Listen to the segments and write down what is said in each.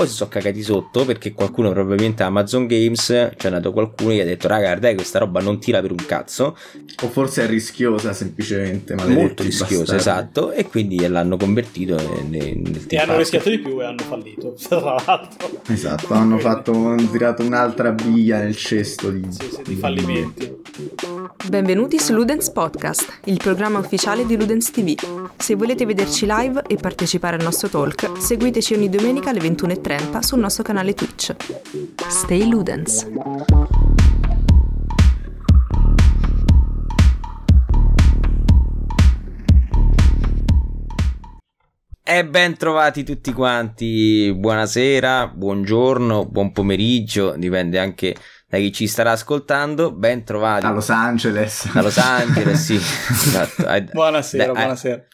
Poi si sono cagati sotto perché qualcuno, probabilmente Amazon Games, c'è andato qualcuno e gli ha detto: raga, guarda, questa roba non tira per un cazzo, o forse è rischiosa semplicemente, molto rischiosa, esatto, e quindi l'hanno convertito nel e hanno rischiato di più e hanno fallito, tra l'altro. Esatto, hanno tirato un'altra biglia nel cesto di fallimenti. Benvenuti su Ludens Podcast, il programma ufficiale di Ludens TV. Se volete vederci live e partecipare al nostro talk, seguiteci ogni domenica alle 21:30 sul nostro canale Twitch. Stay Ludens. E ben trovati tutti quanti, buonasera, buongiorno, buon pomeriggio, dipende anche da chi ci starà ascoltando. Ben trovati a Los Angeles. A Los Angeles, sì. Esatto. Buonasera, buonasera.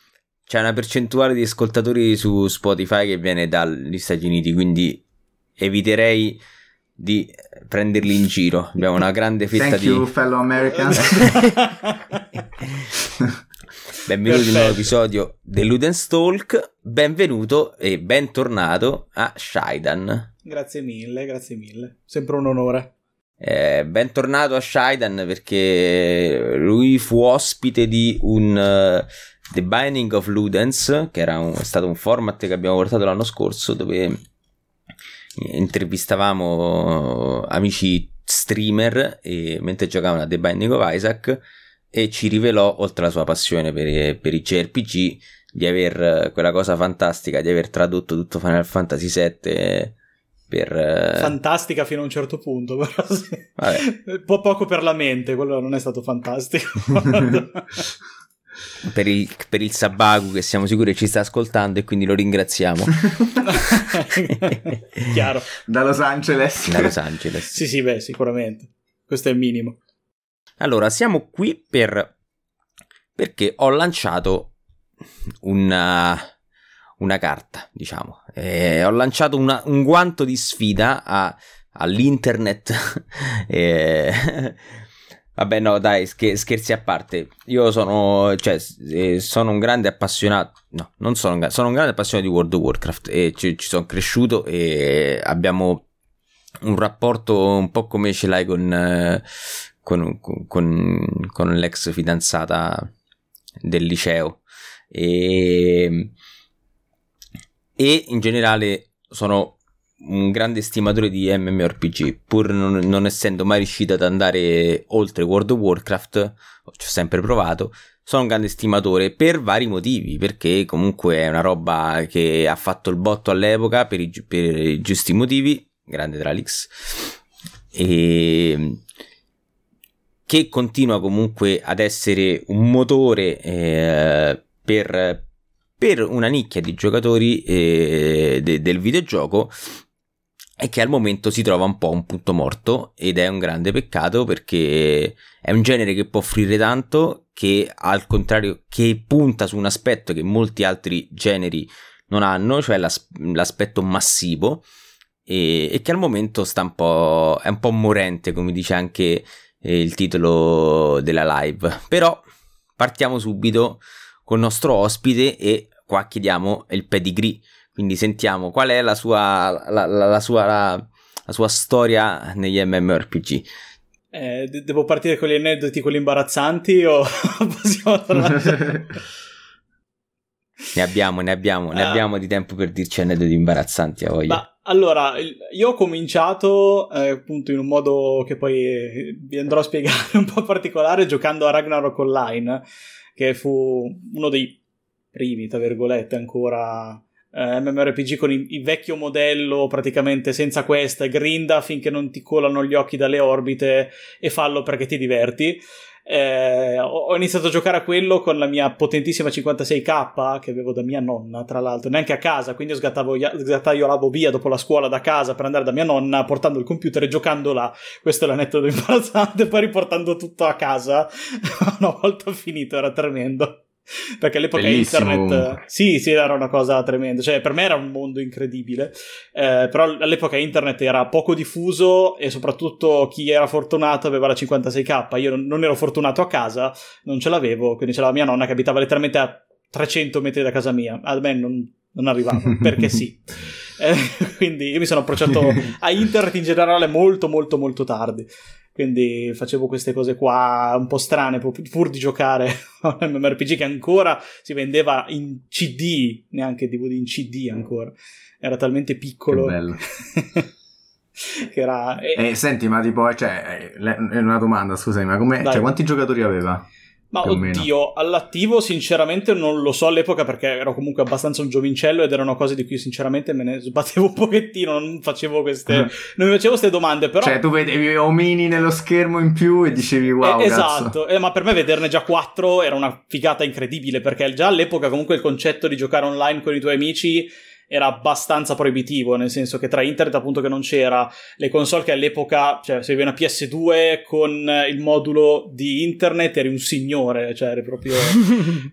C'è una percentuale di ascoltatori su Spotify che viene dagli Stati Uniti, quindi eviterei di prenderli in giro. Abbiamo una grande fetta Thank you, fellow Americans. Benvenuti in un nuovo episodio dell'Udens Talk. Benvenuto e bentornato a Shydan. Grazie mille, sempre un onore. Bentornato a Shydan perché lui fu ospite di un The Binding of Ludens, che era è stato un format che abbiamo portato l'anno scorso, dove intervistavamo amici streamer mentre giocavano a The Binding of Isaac, e ci rivelò, oltre alla sua passione per i JRPG, di aver quella cosa fantastica di aver tradotto tutto Final Fantasy VII fantastica fino a un certo punto, però sì. Vabbè. Poco per la mente, quello non è stato fantastico. per il Sabaku, che siamo sicuri ci sta ascoltando, e quindi lo ringraziamo. Chiaro. Da Los Angeles. Sì, beh, sicuramente questo è il minimo. Allora, siamo qui perché ho lanciato una carta, diciamo, ho lanciato un guanto di sfida all'internet. Vabbè, no, dai, scherzi a parte. Io sono un grande appassionato. No, non sono un grande appassionato di World of Warcraft, e ci sono cresciuto, e abbiamo un rapporto un po' come ce l'hai con l'ex fidanzata del liceo, e in generale sono un grande stimatore di MMORPG, pur non essendo mai riuscito ad andare oltre World of Warcraft. Ci ho sempre provato, sono un grande stimatore per vari motivi, perché comunque è una roba che ha fatto il botto all'epoca per i giusti motivi, grande Tralix, e che continua comunque ad essere un motore per una nicchia di giocatori del videogioco, e che al momento si trova un po' un punto morto, ed è un grande peccato, perché è un genere che può offrire tanto, che al contrario che punta su un aspetto che molti altri generi non hanno, cioè l'aspetto massivo, e che al momento è un po' morente, come dice anche il titolo della live. Però partiamo subito col nostro ospite, e qua chiediamo il pedigree, quindi sentiamo qual è la sua storia negli MMORPG. Devo partire con gli aneddoti, quelli imbarazzanti, o possiamo tornare? Ne abbiamo di tempo per dirci aneddoti imbarazzanti, a voglia. Allora, io ho cominciato appunto in un modo che poi vi andrò a spiegare un po' particolare, giocando a Ragnarok Online, che fu uno dei primi, tra virgolette, ancora MMORPG con il vecchio modello, praticamente senza quest, grinda finché non ti colano gli occhi dalle orbite e fallo perché ti diverti. Ho iniziato a giocare a quello con la mia potentissima 56k che avevo da mia nonna, tra l'altro, neanche a casa, quindi io sgattaiolavo via dopo la scuola da casa per andare da mia nonna, portando il computer e giocando là. Questo è l'aneddoto imbarazzante. Poi riportando tutto a casa una volta finito, era tremendo, perché all'epoca Bellissimo. Internet sì era una cosa tremenda, cioè per me era un mondo incredibile, però all'epoca internet era poco diffuso, e soprattutto chi era fortunato aveva la 56k. Io non ero fortunato, a casa non ce l'avevo, quindi c'era la mia nonna che abitava letteralmente a 300 metri da casa mia, a me non arrivava perché sì Quindi io mi sono approcciato a internet in generale molto molto molto tardi, quindi facevo queste cose qua un po' strane pur di giocare a un MMORPG che ancora si vendeva in CD, neanche DVD, in CD ancora, era talmente piccolo. Che bello. Che era... senti, ma tipo, cioè, è una domanda, scusami, ma come, cioè, quanti giocatori aveva? Ma oddio, all'attivo sinceramente non lo so all'epoca, perché ero comunque abbastanza un giovincello ed erano cose di cui sinceramente me ne sbattevo un pochettino, non mi facevo queste domande, però... Cioè tu vedevi omini nello schermo in più e dicevi wow, esatto, ma per me vederne già 4 era una figata incredibile, perché già all'epoca comunque il concetto di giocare online con i tuoi amici era abbastanza proibitivo, nel senso che tra internet, appunto, che non c'era, le console che all'epoca, cioè se avevi una PS2 con il modulo di internet eri un signore, cioè eri proprio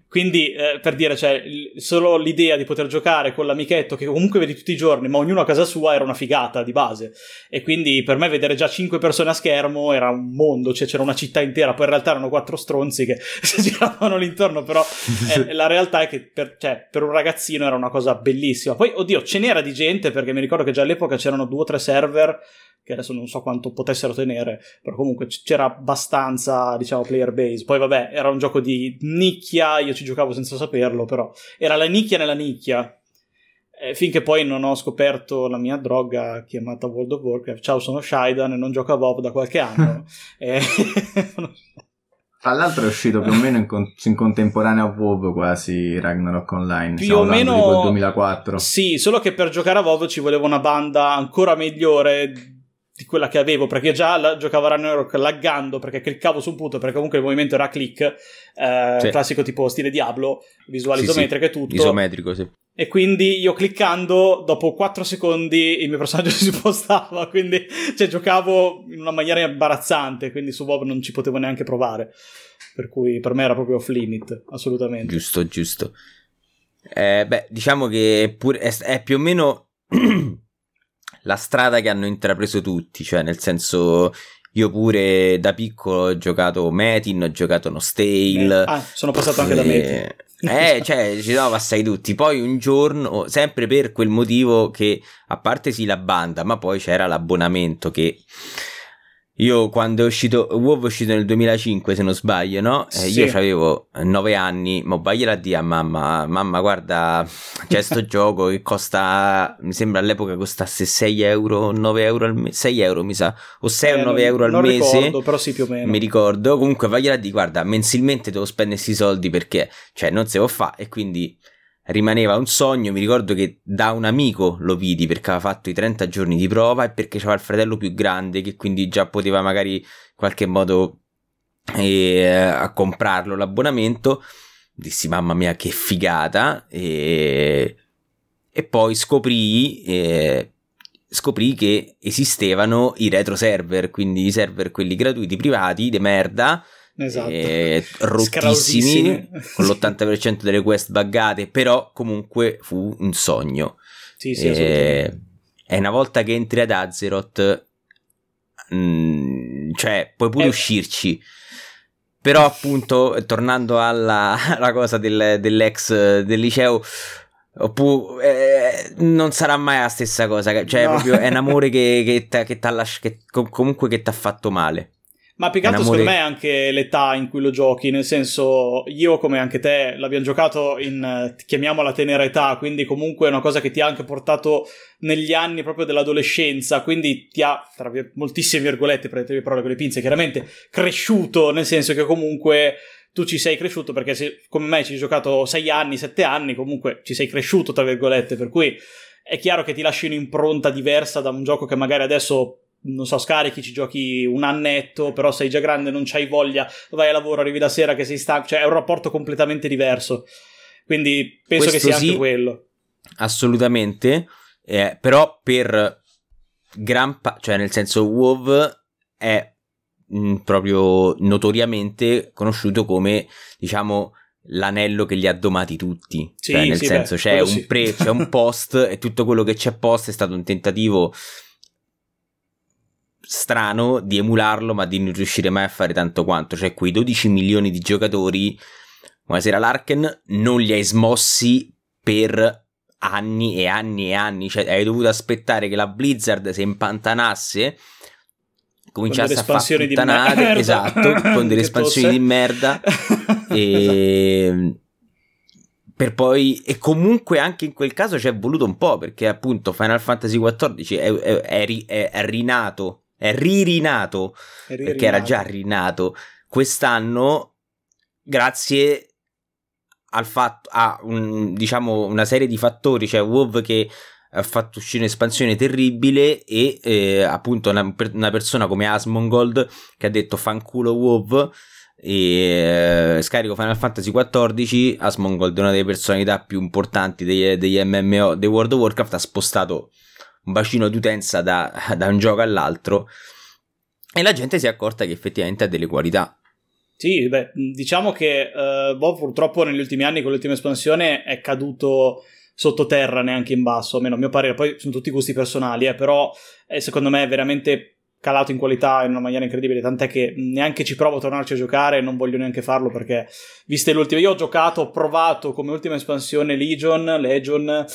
quindi per dire, cioè solo l'idea di poter giocare con l'amichetto che comunque vedi tutti i giorni ma ognuno a casa sua era una figata di base, e quindi per me vedere già 5 persone a schermo era un mondo, cioè c'era una città intera, poi in realtà erano 4 stronzi che si giravano all'intorno, però la realtà è che per un ragazzino era una cosa bellissima. Poi, oddio, ce n'era di gente, perché mi ricordo che già all'epoca c'erano 2 o 3 server, che adesso non so quanto potessero tenere, però comunque c'era abbastanza, diciamo, player base. Poi vabbè, era un gioco di nicchia, io ci giocavo senza saperlo, però era la nicchia nella nicchia, finché poi non ho scoperto la mia droga chiamata World of Warcraft. Ciao, sono Shydan e non gioco a WoW da qualche anno. Tra l'altro è uscito più o meno in contemporanea a WoW quasi Ragnarok Online, più o meno tipo il 2004. Sì, solo che per giocare a WoW ci voleva una banda ancora migliore di quella che avevo, perché io già giocavo a Ragnarok laggando, perché cliccavo su un punto, perché comunque il movimento era click, sì, classico tipo stile Diablo, visuale isometrica, sì, e tutto. Isometrico, sì. E quindi io cliccando dopo 4 secondi il mio personaggio si spostava, quindi cioè giocavo in una maniera imbarazzante, quindi su WoW non ci potevo neanche provare, per cui per me era proprio off limit, assolutamente. Giusto beh, diciamo che pure è più o meno la strada che hanno intrapreso tutti, cioè nel senso, io pure da piccolo ho giocato Metin, ho giocato Nostale, sono passato anche da Metin. Cioè, ci sono passati tutti. Poi un giorno, sempre per quel motivo che, a parte sì la banda, ma poi c'era l'abbonamento che... Io quando WoW è uscito nel 2005, se non sbaglio, no? Sì. Io avevo 9 anni, ma vai a dire a mamma guarda, c'è sto gioco che costa, mi sembra all'epoca costasse 6€, 9€ al mese, 6€ mi sa, o 6 o 9€ al mese. Non ricordo, però sì, più o meno. Mi ricordo, comunque vai a dire, guarda, mensilmente devo spendere questi soldi perché, cioè, non se lo fa, e quindi... rimaneva un sogno. Mi ricordo che da un amico lo vidi perché aveva fatto i 30 giorni di prova e perché c'era il fratello più grande che quindi già poteva magari in qualche modo a comprarlo l'abbonamento. Dissi mamma mia che figata, e poi scoprì che esistevano i retro server, quindi i server quelli gratuiti privati de merda. Esatto. Rottissimi, con l'80% delle quest buggate, però comunque fu un sogno. Sì, è una volta che entri ad Azeroth, cioè puoi pure uscirci, però appunto tornando alla cosa dell'ex del liceo, oppure non sarà mai la stessa cosa, cioè no. Proprio è un amore che t'ha fatto male. Ma più che altro secondo me è anche l'età in cui lo giochi, nel senso, io come anche te l'abbiamo giocato in, chiamiamola, tenera età, quindi comunque è una cosa che ti ha anche portato negli anni proprio dell'adolescenza, quindi ti ha, tra moltissime virgolette, prendete le parole con le pinze, chiaramente cresciuto, nel senso che comunque tu ci sei cresciuto, perché se come me ci hai giocato 6 anni, 7 anni, comunque ci sei cresciuto, tra virgolette, per cui è chiaro che ti lasci un'impronta diversa da un gioco che magari adesso... non so, scarichi, ci giochi un annetto, però sei già grande, non c'hai voglia, vai a lavoro, arrivi la sera che sei stanco, cioè è un rapporto completamente diverso, quindi penso questo che sia anche quello, assolutamente. Però per cioè nel senso, WoW è proprio notoriamente conosciuto come, diciamo, l'anello che li ha domati tutti, sì, cioè nel senso, c'è un pre, c'è un post e tutto quello che c'è post è stato un tentativo strano di emularlo, ma di non riuscire mai a fare tanto quanto, cioè quei 12 milioni di giocatori, buonasera Larkin, non li hai smossi per anni e anni e anni, cioè hai dovuto aspettare che la Blizzard si impantanasse, cominciasse a fare puntanate, esatto, con delle espansioni di merda e... per poi, e comunque anche in quel caso ci è voluto un po', perché appunto Final Fantasy XIV è rinato, perché era già rinato quest'anno grazie al fatto a diciamo una serie di fattori, cioè WoW che ha fatto uscire un'espansione terribile e appunto una persona come Asmongold che ha detto fanculo WoW e scarico Final Fantasy XIV. Asmongold è una delle personalità più importanti degli MMO di World of Warcraft, ha spostato un bacino d'utenza da un gioco all'altro e la gente si è accorta che effettivamente ha delle qualità. Sì, beh, diciamo che boh, purtroppo negli ultimi anni con l'ultima espansione è caduto sottoterra, neanche in basso, almeno a mio parere, poi sono tutti gusti personali, però secondo me è veramente calato in qualità in una maniera incredibile, tant'è che neanche ci provo a tornarci a giocare, non voglio neanche farlo perché viste l'ultima, io ho giocato, ho provato come ultima espansione Legion,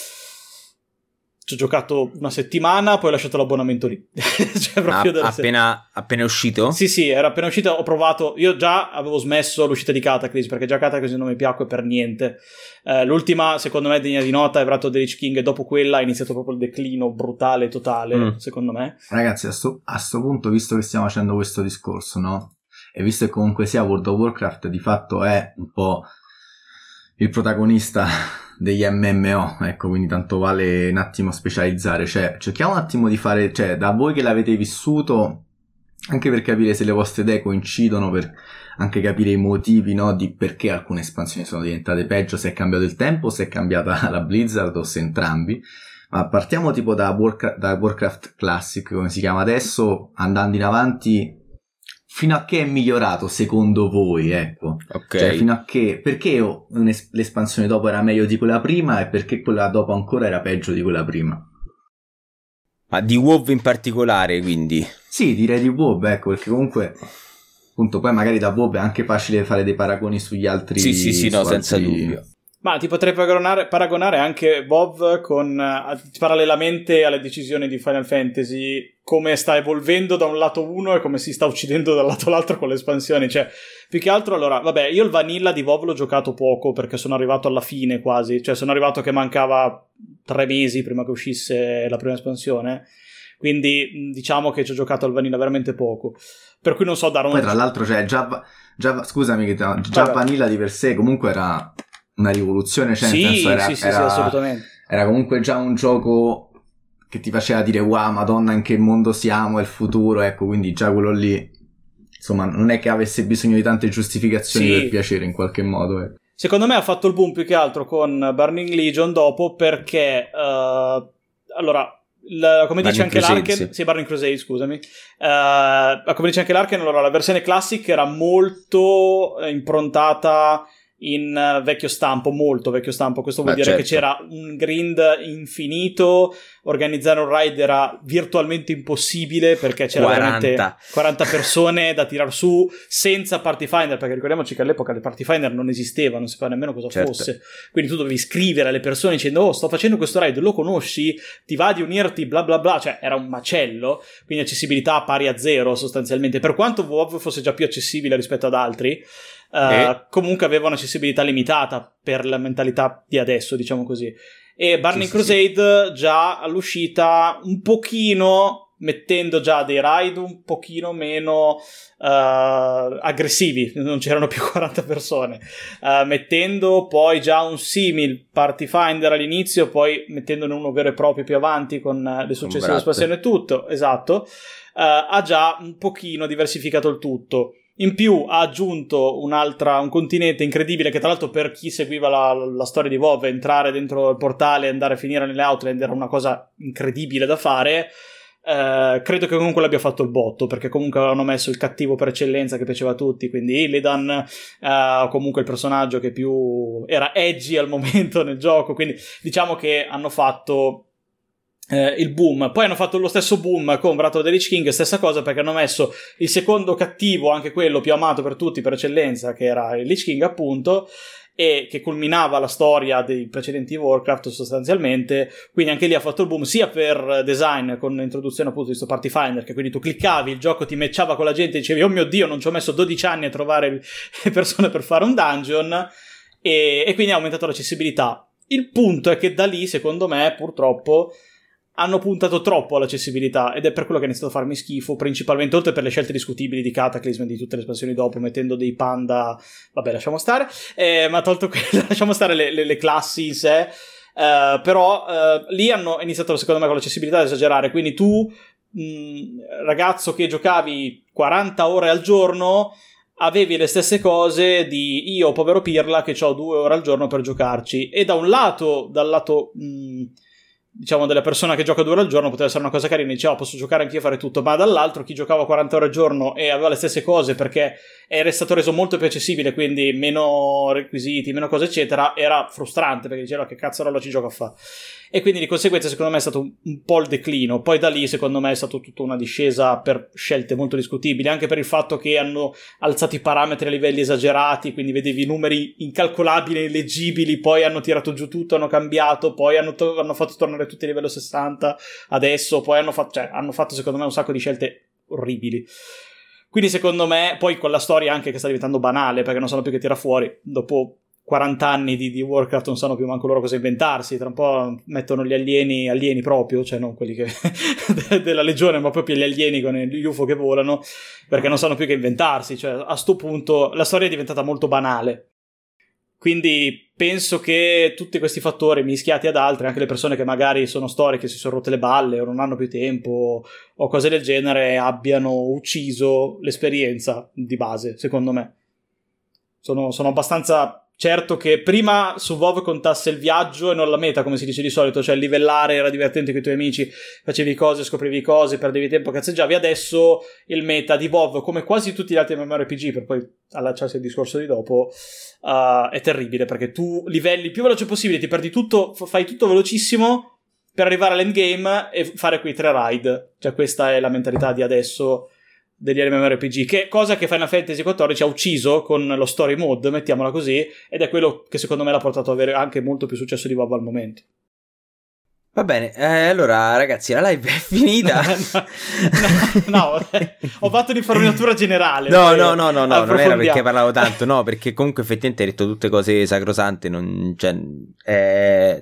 ci ho giocato una settimana, poi ho lasciato l'abbonamento lì. Cioè, proprio appena uscito? Sì, era appena uscito, ho provato, io già avevo smesso l'uscita di Cataclysm, perché già Cataclysm non mi piacque per niente. L'ultima, secondo me, degna di nota è Wrath of the Lich King, e dopo quella ha iniziato proprio il declino brutale, totale, secondo me. Ragazzi, a sto punto, visto che stiamo facendo questo discorso, no? E visto che comunque sia World of Warcraft, di fatto è un po' il protagonista... degli MMO, ecco, quindi tanto vale un attimo specializzare, cioè cerchiamo un attimo di fare, cioè da voi che l'avete vissuto, anche per capire se le vostre idee coincidono, per anche capire i motivi, no, di perché alcune espansioni sono diventate peggio, se è cambiato il tempo, se è cambiata la Blizzard o se entrambi. Ma partiamo tipo da Warcraft Classic, come si chiama adesso, andando in avanti fino a che è migliorato secondo voi, ecco, okay. Cioè fino a che, perché l'espansione dopo era meglio di quella prima e perché quella dopo ancora era peggio di quella prima? Ma di WoW in particolare, quindi? Sì, direi di WoW, ecco, perché comunque appunto poi magari da WoW è anche facile fare dei paragoni sugli altri. Sì, no, senza dubbio. Ma ti potrei paragonare anche WoW con, parallelamente alle decisioni di Final Fantasy, come sta evolvendo da un lato uno e come si sta uccidendo dal lato l'altro con le espansioni. Cioè, più che altro, allora, vabbè, io il vanilla di WoW l'ho giocato poco perché sono arrivato alla fine quasi, cioè sono arrivato che mancava 3 mesi prima che uscisse la prima espansione, quindi diciamo che ci ho giocato al vanilla veramente poco. Per cui non so dare un... Poi tra l'altro, cioè, già scusami, che già vanilla di per sé comunque era... una rivoluzione, cioè sì, nel senso era assolutamente. Era comunque già un gioco che ti faceva dire wow, madonna, in che mondo siamo, è il futuro, ecco, quindi già quello lì, insomma, non è che avesse bisogno di tante giustificazioni per piacere in qualche modo, ecco. Secondo me ha fatto il boom più che altro con Burning Legion dopo, perché allora come dice anche Larkin, sì, Burning Crusade, scusami, come dice anche Larkin, allora la versione classic era molto improntata in vecchio stampo, molto vecchio stampo, questo vuol dire, certo, che c'era un grind infinito, organizzare un raid era virtualmente impossibile perché c'era 40. Veramente 40 persone da tirar su senza party finder, perché ricordiamoci che all'epoca le party finder non esistevano, non si sapeva nemmeno cosa fosse, quindi tu dovevi scrivere alle persone dicendo oh, sto facendo questo raid, lo conosci, ti va di unirti, bla bla bla, cioè era un macello, quindi accessibilità pari a zero sostanzialmente, per quanto WoW fosse già più accessibile rispetto ad altri. Comunque aveva un'accessibilità limitata per la mentalità di adesso, diciamo così, e Burning Crusade già all'uscita un pochino mettendo già dei raid un pochino meno aggressivi, non c'erano più 40 persone, mettendo poi già un simil party finder all'inizio, poi mettendone uno vero e proprio più avanti con le successive espansioni e tutto, esatto, ha già un pochino diversificato il tutto. In più ha aggiunto un continente incredibile, che tra l'altro per chi seguiva la storia di WoW, entrare dentro il portale e andare a finire nelle Outland era una cosa incredibile da fare. Credo che comunque l'abbia fatto il botto, perché comunque avevano messo il cattivo per eccellenza che piaceva a tutti, quindi Illidan, comunque il personaggio che più era edgy al momento nel gioco, quindi diciamo che hanno fatto... il boom. Poi hanno fatto lo stesso boom con Wrath of the Lich King, stessa cosa, perché hanno messo il secondo cattivo, anche quello più amato per tutti per eccellenza, che era il Lich King appunto, e che culminava la storia dei precedenti Warcraft sostanzialmente, quindi anche lì ha fatto il boom sia per design con l'introduzione appunto di questo Party Finder, che quindi tu cliccavi, il gioco ti matchava con la gente e dicevi oh mio Dio, non ci ho messo 12 anni a trovare le persone per fare un dungeon, e quindi ha aumentato l'accessibilità. Il punto è che da lì, secondo me, purtroppo hanno puntato troppo all'accessibilità, ed è per quello che ha iniziato a farmi schifo, principalmente oltre per le scelte discutibili di Cataclysm e di tutte le espansioni dopo, mettendo dei panda, vabbè lasciamo stare, ma tolto quello, lasciamo stare le classi in sé, però lì hanno iniziato secondo me con l'accessibilità ad esagerare, quindi tu ragazzo che giocavi 40 ore al giorno avevi le stesse cose di io povero pirla che c'ho 2 ore al giorno per giocarci, e da un lato, dal lato diciamo della persona che gioca 2 ore al giorno poteva essere una cosa carina, diceva oh, posso giocare anch'io e fare tutto, ma dall'altro chi giocava 40 ore al giorno e aveva le stesse cose perché era stato reso molto più accessibile, quindi meno requisiti, meno cose eccetera, era frustrante perché diceva che cazzarola ci gioca a fa, e quindi di conseguenza secondo me è stato un po' il declino. Poi da lì secondo me è stato tutta una discesa per scelte molto discutibili, anche per il fatto che hanno alzato i parametri a livelli esagerati, quindi vedevi numeri incalcolabili, illeggibili, poi hanno tirato giù tutto, hanno cambiato, poi hanno fatto tornare tutti a livello 60 adesso, poi hanno fatto secondo me un sacco di scelte orribili, quindi secondo me poi con la storia anche che sta diventando banale perché non sanno più che tira fuori, dopo 40 anni di Warcraft non sanno più manco loro cosa inventarsi, tra un po' mettono gli alieni proprio, cioè non quelli che della legione, ma proprio gli alieni con gli UFO che volano, perché non sanno più che inventarsi, cioè a sto punto la storia è diventata molto banale. Quindi penso che tutti questi fattori mischiati ad altri, anche le persone che magari sono storiche, si sono rotte le balle o non hanno più tempo o cose del genere, abbiano ucciso l'esperienza di base, secondo me. Sono abbastanza certo che prima su WoW contasse il viaggio e non la meta, come si dice di solito, cioè livellare era divertente con i tuoi amici, facevi cose, scoprivi cose, perdevi tempo, cazzeggiavi. Adesso il meta di WoW, come quasi tutti gli altri MMORPG, per poi allacciarsi al discorso di dopo, è terribile perché tu livelli il più veloce possibile, ti perdi tutto, fai tutto velocissimo per arrivare all'endgame e fare quei 3 raid, cioè questa è la mentalità di adesso degli MMORPG, che cosa che Final Fantasy XIV ha ucciso con lo story mode, mettiamola così, ed è quello che secondo me l'ha portato a avere anche molto più successo di WoW al momento. Va bene, allora ragazzi la live è finita. No, ho fatto un'informatura generale. No, non era perché parlavo tanto, no, perché comunque effettivamente hai detto tutte cose sacrosante, non, cioè,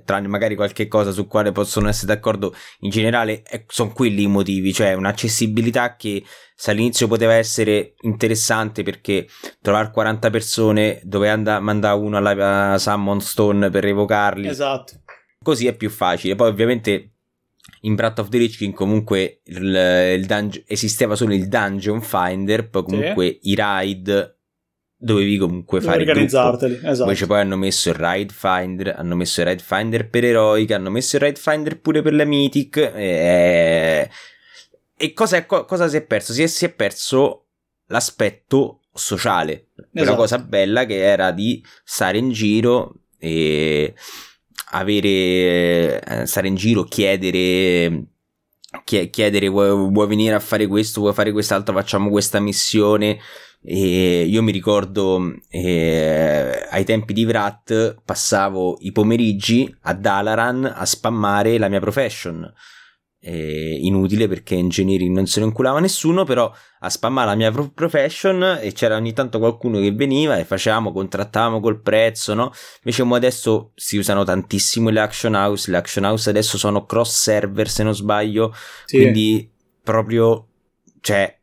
tranne magari qualche cosa su quale possono essere d'accordo, in generale sono quelli i motivi, cioè un'accessibilità che se all'inizio poteva essere interessante perché trovare 40 persone dove mandare uno alla Summon Stone per evocarli. Esatto. Così è più facile. Poi ovviamente in Wrath of the Lich King comunque esisteva solo il Dungeon Finder, poi comunque sì, i raid dovevi comunque fare organizzarteli, tutto. Esatto. Invece poi hanno messo il Raid Finder, hanno messo il Raid Finder per Eroica, hanno messo il Raid Finder pure per la Mythic, e cosa si è perso? Si è perso l'aspetto sociale, quella esatto, cosa bella che era di stare in giro e stare in giro, chiedere vuoi venire a fare questo, vuoi fare quest'altro, facciamo questa missione. E io mi ricordo ai tempi di Wrath passavo i pomeriggi a Dalaran a spammare la mia profession, inutile perché ingegneri non se ne inculava nessuno, però a spammare la mia profession, e c'era ogni tanto qualcuno che veniva e contrattavamo col prezzo, no? Invece adesso si usano tantissimo le action house adesso sono cross server se non sbaglio, sì. Quindi proprio, cioè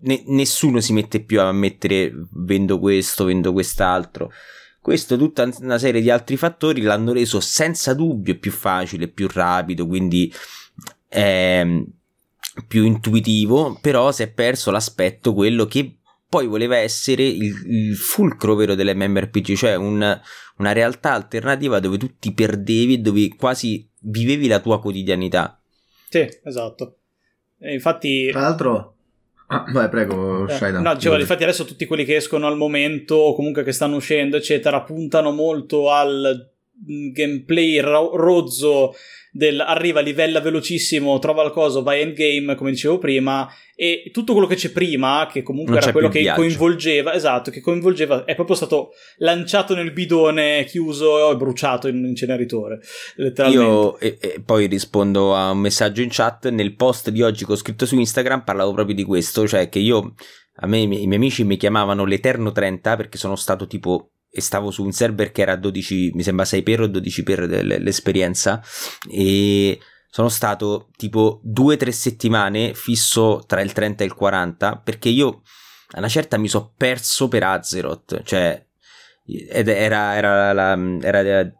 nessuno si mette più a mettere vendo questo, vendo quest'altro. Questo, tutta una serie di altri fattori l'hanno reso senza dubbio più facile, più rapido, quindi più intuitivo, però si è perso l'aspetto, quello che poi voleva essere il fulcro vero dell'MMORPG, cioè una realtà alternativa dove tu ti perdevi, dove quasi vivevi la tua quotidianità. Sì, esatto. E infatti, tra l'altro, vai, prego, Shydan. No, dicevo, infatti adesso tutti quelli che escono al momento o comunque che stanno uscendo eccetera puntano molto al gameplay rozzo del arriva, livella velocissimo, trova il coso, vai endgame, come dicevo prima, e tutto quello che c'è prima, che comunque era quello che coinvolgeva, esatto, che coinvolgeva, è proprio stato lanciato nel bidone chiuso e bruciato in un inceneritore, letteralmente. Io e poi rispondo a un messaggio in chat, nel post di oggi che ho scritto su Instagram parlavo proprio di questo, cioè che io, a me i miei amici mi chiamavano l'Eterno 30 perché sono stato tipo, e stavo su un server che era 12, mi sembra 6x o 12x dell'esperienza, e sono stato tipo 2-3 settimane fisso tra il 30 e il 40 perché io a una certa mi sono perso per Azeroth, cioè era la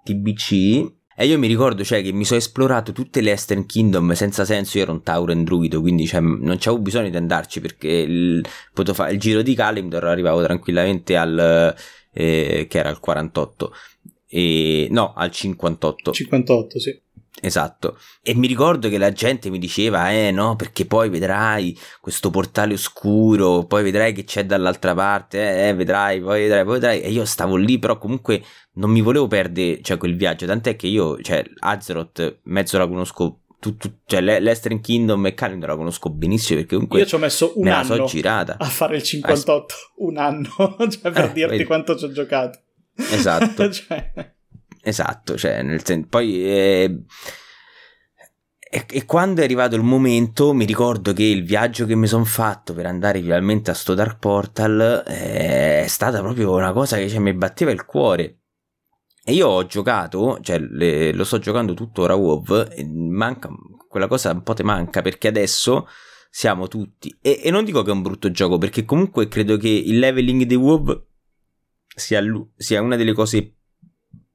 TBC. E io mi ricordo, cioè, che mi sono esplorato tutte le Eastern Kingdom senza senso, io ero un Tauren druido, quindi cioè, non c'avevo bisogno di andarci perché potevo fare il giro di Kalimdor, arrivavo tranquillamente al che era al 48 e no, al 58, sì. Esatto, e mi ricordo che la gente mi diceva no, perché poi vedrai questo portale oscuro, poi vedrai che c'è dall'altra parte, vedrai, e io stavo lì, però comunque non mi volevo perdere, cioè, quel viaggio, tant'è che io, cioè, Azeroth mezzo la conosco, cioè l'Eastern Kingdom e Kalimdor la conosco benissimo perché comunque io ci ho messo un anno girata a fare il 58, un anno, cioè, per dirti quanto ci ho giocato, esatto. Esatto, cioè nel senso, poi e quando è arrivato il momento, mi ricordo che il viaggio che mi sono fatto per andare finalmente a sto Dark Portal è stata proprio una cosa che, cioè, mi batteva il cuore. E io ho giocato, cioè lo sto giocando tuttora WoW, e manca quella cosa, un po' te manca, perché adesso siamo tutti, e non dico che è un brutto gioco, perché comunque credo che il leveling di WoW sia una delle cose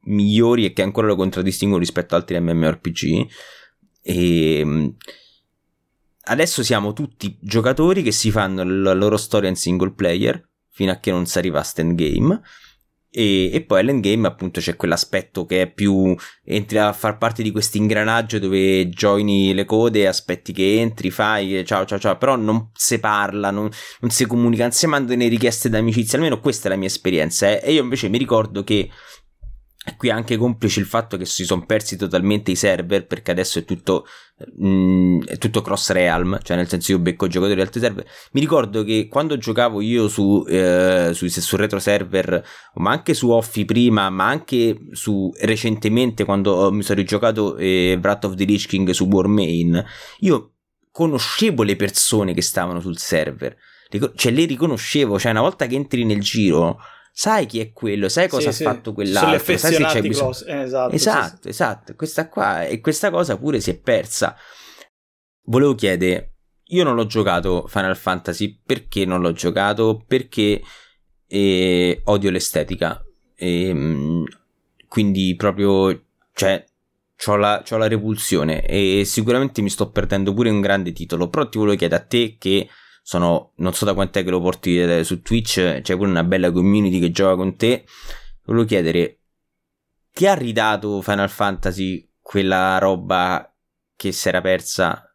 migliori e che ancora lo contraddistinguono rispetto ad altri MMORPG. E adesso siamo tutti giocatori che si fanno la loro storia in single player fino a che non si arriva a endgame, e poi all'endgame appunto c'è quell'aspetto che è più, entri a far parte di questo ingranaggio dove joini le code, aspetti che entri, fai ciao, però non si parla, non si comunica, non si mandano richieste d'amicizia, almeno questa è la mia esperienza, e io invece mi ricordo che qui è anche complice il fatto che si sono persi totalmente i server, perché adesso è tutto cross realm, cioè nel senso io becco giocatori di altri server. Mi ricordo che quando giocavo io su retro server, ma anche su offi prima, ma anche su recentemente quando mi sono rigiocato Wrath of the Lich King su Warmain, io conoscevo le persone che stavano sul server, cioè le riconoscevo, cioè una volta che entri nel giro sai chi è quello, sai cosa ha fatto quell'altro, sai se c'è bisogno. Esatto. Questa qua, e questa cosa pure si è persa. Volevo chiedere, io non l'ho giocato Final Fantasy, perché non l'ho giocato? Perché odio l'estetica, quindi proprio, cioè, c'ho la repulsione, e sicuramente mi sto perdendo pure un grande titolo. Però ti volevo chiedere a te che non so da quant'è che lo porti su Twitch, c'è pure una bella community che gioca con te, volevo chiedere, ti ha ridato Final Fantasy quella roba che si era persa?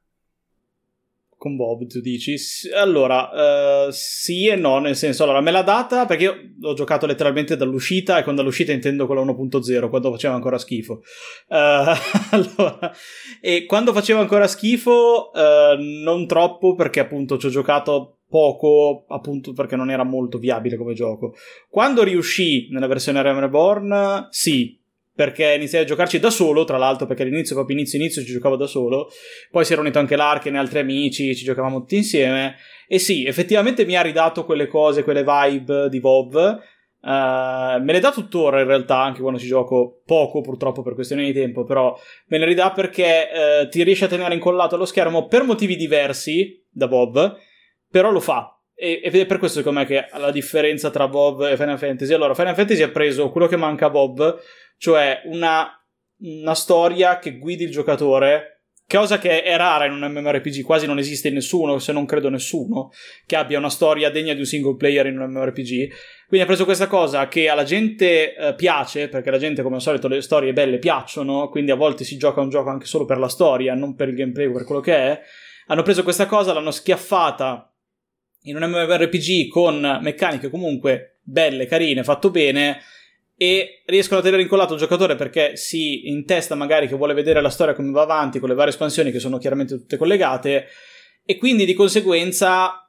Con Bob tu dici? Allora, sì e no, nel senso, allora me l'ha data perché io l'ho giocato letteralmente dall'uscita, e con dall'uscita intendo quella 1.0, quando faceva ancora schifo, allora, e quando faceva ancora schifo non troppo, perché appunto ci ho giocato poco, appunto perché non era molto viabile come gioco. Quando riuscì nella versione Realm Reborn, sì, perché iniziai a giocarci da solo, tra l'altro, perché all'inizio, proprio inizio, ci giocavo da solo, poi si era unito anche Larkin e altri amici, ci giocavamo tutti insieme, e sì, effettivamente mi ha ridato quelle cose, quelle vibe di WoW, me le dà tuttora in realtà, anche quando ci gioco poco purtroppo per questioni di tempo, però me le ridà perché ti riesce a tenere incollato allo schermo per motivi diversi da WoW, però lo fa. E per questo secondo me che la differenza tra WoW e Final Fantasy, allora Final Fantasy ha preso quello che manca a WoW, cioè una storia che guidi il giocatore, cosa che è rara in un MMORPG, quasi non esiste nessuno, se non credo nessuno, che abbia una storia degna di un single player in un MMORPG. Quindi ha preso questa cosa che alla gente piace, perché la gente, come al solito, le storie belle piacciono, quindi a volte si gioca un gioco anche solo per la storia, non per il gameplay o per quello che è. Hanno preso questa cosa, l'hanno schiaffata in un MMORPG con meccaniche comunque belle, carine, fatto bene, e riescono a tenere incollato il giocatore perché si intesta magari che vuole vedere la storia come va avanti con le varie espansioni che sono chiaramente tutte collegate, e quindi di conseguenza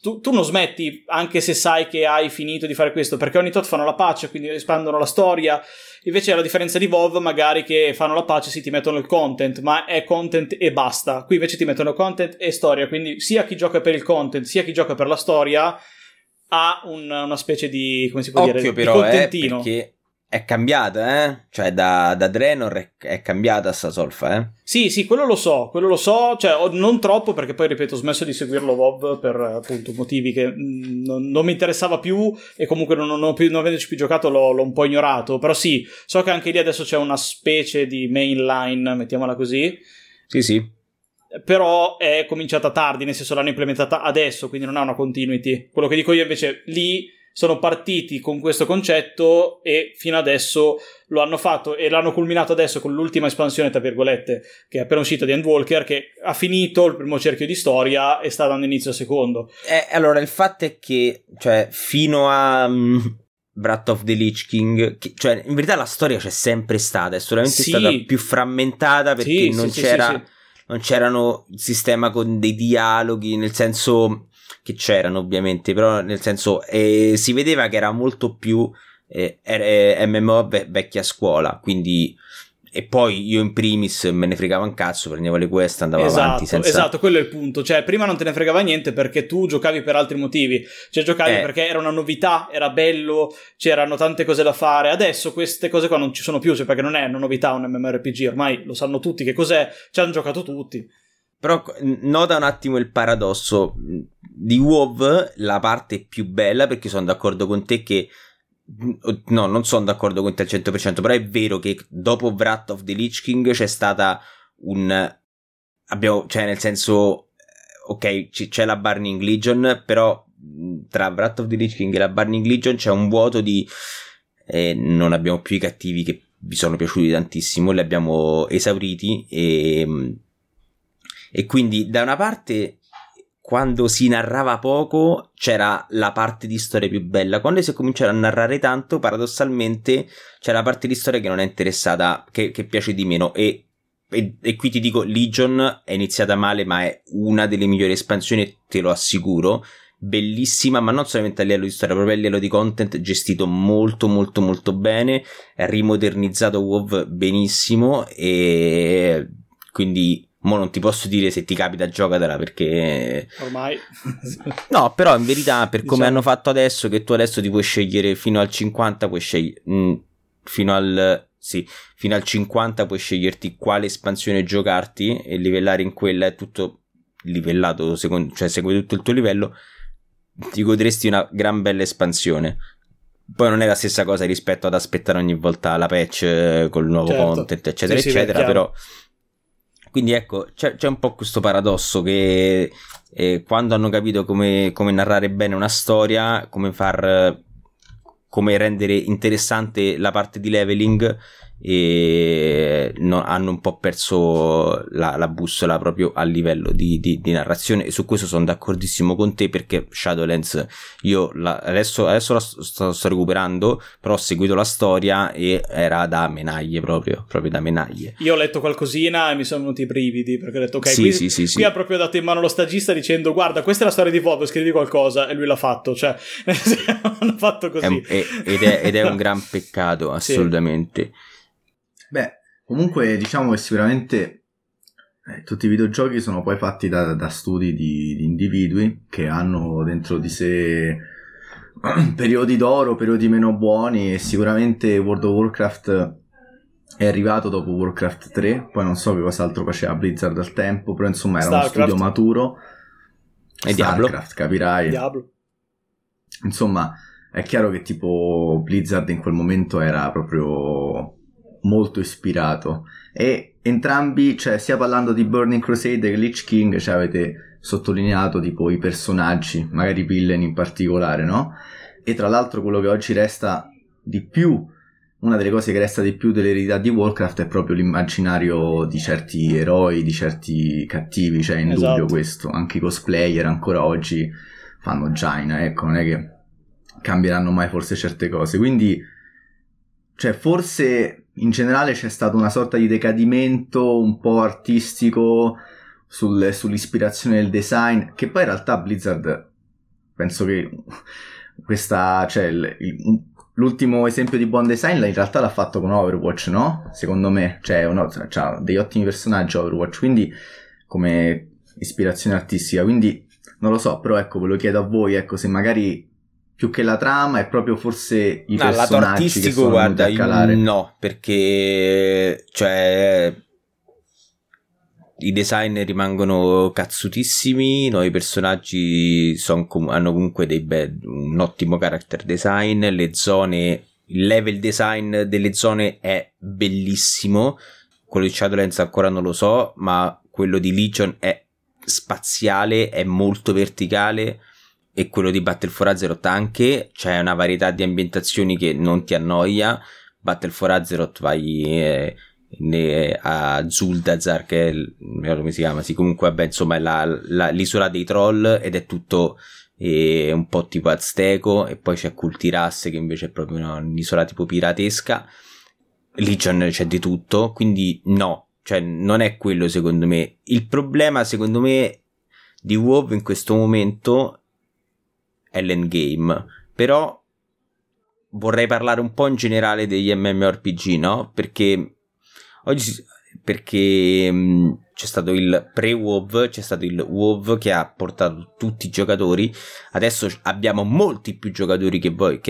tu non smetti anche se sai che hai finito di fare questo, perché ogni tot fanno la pace, quindi espandono la storia. Invece è la differenza di WoW magari, che fanno la pace, sì, ti mettono il content, ma è content e basta. Qui invece ti mettono content e storia, quindi sia chi gioca per il content sia chi gioca per la storia ha una specie di, come si può dire, però, di contentino. Perché è cambiata, cioè da Draenor è cambiata sta solfa, Sì, quello lo so, cioè non troppo, perché poi, ripeto, ho smesso di seguirlo WoW per appunto motivi che non mi interessava più, e comunque non avendoci più giocato l'ho un po' ignorato, però sì, so che anche lì adesso c'è una specie di mainline, mettiamola così. Sì. Però è cominciata tardi, nel senso l'hanno implementata adesso, quindi non ha una continuity. Quello che dico io invece, lì sono partiti con questo concetto e fino adesso lo hanno fatto, e l'hanno culminato adesso con l'ultima espansione, tra virgolette, che è appena uscita, di Endwalker, che ha finito il primo cerchio di storia e sta dando inizio al secondo. Allora, il fatto è che, cioè, fino a Wrath of the Lich King, che, cioè, in verità la storia c'è sempre stata, è solamente stata più frammentata, perché non c'erano il sistema con dei dialoghi, nel senso che c'erano ovviamente, però nel senso si vedeva che era molto più MMO vecchia scuola, quindi. E poi io in primis me ne fregavo un cazzo, prendevo le quest, andavo avanti senza... Esatto, quello è il punto, cioè prima non te ne fregava niente perché tu giocavi per altri motivi, cioè giocavi perché era una novità, era bello, c'erano tante cose da fare. Adesso queste cose qua non ci sono più, cioè perché non è una novità un MMORPG, ormai lo sanno tutti che cos'è, ci hanno giocato tutti. Però nota un attimo il paradosso di WoW, la parte più bella, perché sono d'accordo con te che... No, non sono d'accordo con te al 100%, però è vero che dopo Wrath of the Lich King c'è stata cioè nel senso, ok, c'è la Burning Legion, però tra Wrath of the Lich King e la Burning Legion c'è un vuoto di non abbiamo più i cattivi che vi sono piaciuti tantissimo, li abbiamo esauriti, e quindi da una parte, quando si narrava poco, c'era la parte di storia più bella. Quando si è cominciato a narrare tanto, paradossalmente c'è la parte di storia che non è interessata, che piace di meno. E qui ti dico, Legion è iniziata male, ma è una delle migliori espansioni, te lo assicuro. Bellissima, ma non solamente a livello di storia, proprio a livello di content, gestito molto molto molto bene, rimodernizzato WoW benissimo, e quindi... Mo non ti posso dire se ti capita, giocatela, perché... Ormai... No, però in verità, per come hanno fatto adesso, che tu adesso ti puoi scegliere fino al 50, puoi scegliere... fino al 50 puoi sceglierti quale espansione giocarti e livellare in quella, è tutto livellato, cioè segue tutto il tuo livello, ti godresti una gran bella espansione. Poi non è la stessa cosa rispetto ad aspettare ogni volta la patch col nuovo content, eccetera, eccetera, però... Quindi ecco, c'è un po' questo paradosso che quando hanno capito come narrare bene una storia, come rendere interessante la parte di leveling, hanno un po' perso la bussola proprio a livello di narrazione, e su questo sono d'accordissimo con te, perché Shadowlands io adesso la sto recuperando, però ho seguito la storia e era da menaglie, proprio da menaglie. Io ho letto qualcosina e mi sono venuti i brividi, perché ho detto ok, qui ha proprio dato in mano lo stagista dicendo guarda, questa è la storia di WoW, scrivi qualcosa, e lui l'ha fatto, cioè hanno fatto così, ed è un gran peccato, assolutamente. Beh, comunque diciamo che sicuramente tutti i videogiochi sono poi fatti da studi di individui che hanno dentro di sé periodi d'oro, periodi meno buoni, e sicuramente World of Warcraft è arrivato dopo Warcraft 3, poi non so che cos'altro faceva Blizzard al tempo, però insomma era uno studio maturo, e Starcraft, capirai. Diablo. Insomma, è chiaro che tipo Blizzard in quel momento era proprio... molto ispirato, e entrambi, cioè sia parlando di Burning Crusade che Lich King, cioè avete sottolineato tipo i personaggi, magari Villain in particolare, no? E tra l'altro quello che oggi resta di più, una delle cose che resta di più dell'eredità di Warcraft è proprio l'immaginario di certi eroi, di certi cattivi, cioè in dubbio questo, anche i cosplayer ancora oggi fanno Jaina, ecco, non è che cambieranno mai forse certe cose, quindi cioè forse in generale c'è stato una sorta di decadimento un po' artistico sull'ispirazione del design, che poi in realtà Blizzard, penso che questa, cioè l'ultimo esempio di buon design in realtà l'ha fatto con Overwatch, no? Secondo me, cioè no, c'ha degli ottimi personaggi Overwatch, quindi come ispirazione artistica, quindi non lo so, però ecco, ve lo chiedo a voi, ecco, se magari più che la trama è proprio forse i personaggi, lato artistico, che sono, guarda, venuti a calare. No, perché cioè i design rimangono cazzutissimi, no, i personaggi hanno comunque un ottimo character design, le zone, il level design delle zone è bellissimo, quello di Shadowlands ancora non lo so, ma quello di Legion è spaziale, è molto verticale, e quello di Battle for Azeroth anche, c'è una varietà di ambientazioni che non ti annoia. Battle for Azeroth vai a Zuldazar, che è come si chiama, sì, comunque vabbè, insomma è l'isola dei troll, ed è tutto un po' tipo azteco, e poi c'è Kultiras, che invece è proprio un'isola tipo piratesca. Legion c'è di tutto, quindi no, cioè non è quello secondo me il problema, secondo me, di WoW in questo momento è l'endgame. Però vorrei parlare un po' in generale degli MMORPG, no? Perché c'è stato il pre-WoW, c'è stato il WoW che ha portato tutti i giocatori, adesso abbiamo molti più giocatori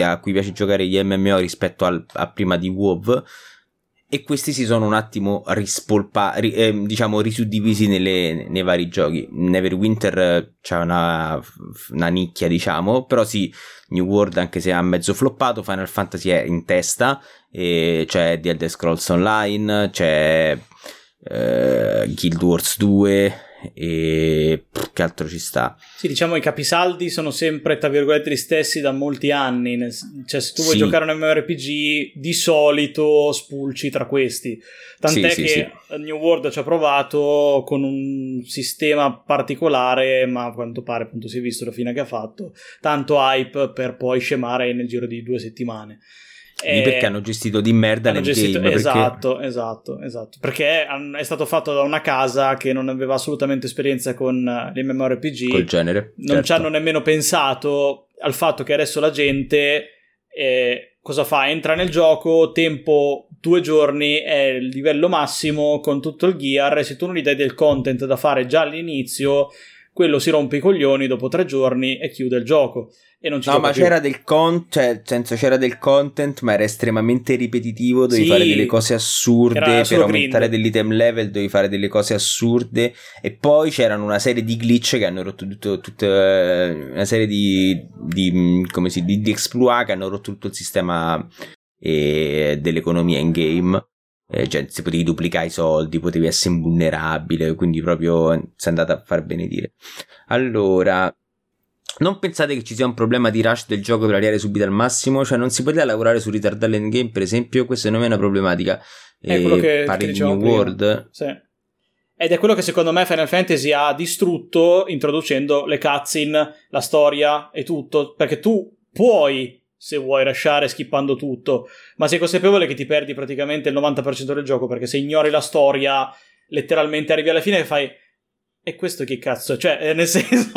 a cui piace giocare gli MMO rispetto a prima di WoW, e questi si sono un attimo risuddivisi nei vari giochi. Neverwinter c'è una nicchia, diciamo, però sì, New World, anche se ha mezzo floppato, Final Fantasy è in testa, e c'è The Elder Scrolls Online, c'è Guild Wars 2, e che altro ci sta? Sì, diciamo i capisaldi sono sempre, tra virgolette, gli stessi da molti anni, cioè se tu vuoi giocare un MMORPG di solito spulci tra questi, tant'è che New World ci ha provato con un sistema particolare, ma a quanto pare, appunto, si è visto la fine che ha fatto, tanto hype per poi scemare nel giro di 2 settimane. Perché hanno gestito di merda l'endgame. Esatto, perché è stato fatto da una casa che non aveva assolutamente esperienza con le MMORPG, col genere, non certo. Ci hanno nemmeno pensato al fatto che adesso la gente cosa fa? Entra nel gioco, tempo 2 giorni è il livello massimo con tutto il gear, e se tu non gli dai del content da fare già all'inizio, quello si rompe i coglioni dopo 3 giorni e chiude il gioco. E non ci no, ma più. C'era del content, ma era estremamente ripetitivo, dovevi fare delle cose assurde, per aumentare dell'item level dovevi fare delle cose assurde, e poi c'erano una serie di glitch che hanno rotto tutto una serie di exploit che hanno rotto tutto il sistema dell'economia in game. Cioè, si potevi duplicare i soldi, potevi essere invulnerabile, quindi proprio si è andata a far benedire. Allora, non pensate che ci sia un problema di rush del gioco per arrivare subito al massimo? Cioè non si poteva lavorare su ritardare l'endgame, per esempio? Questa non è una problematica. È quello che parli di New World. Sì. Ed è quello che secondo me Final Fantasy ha distrutto, introducendo le cutscene, la storia e tutto, perché tu puoi, se vuoi, lasciare skippando tutto, ma sei consapevole che ti perdi praticamente il 90% del gioco, perché se ignori la storia letteralmente arrivi alla fine e fai e questo che cazzo, cioè nel senso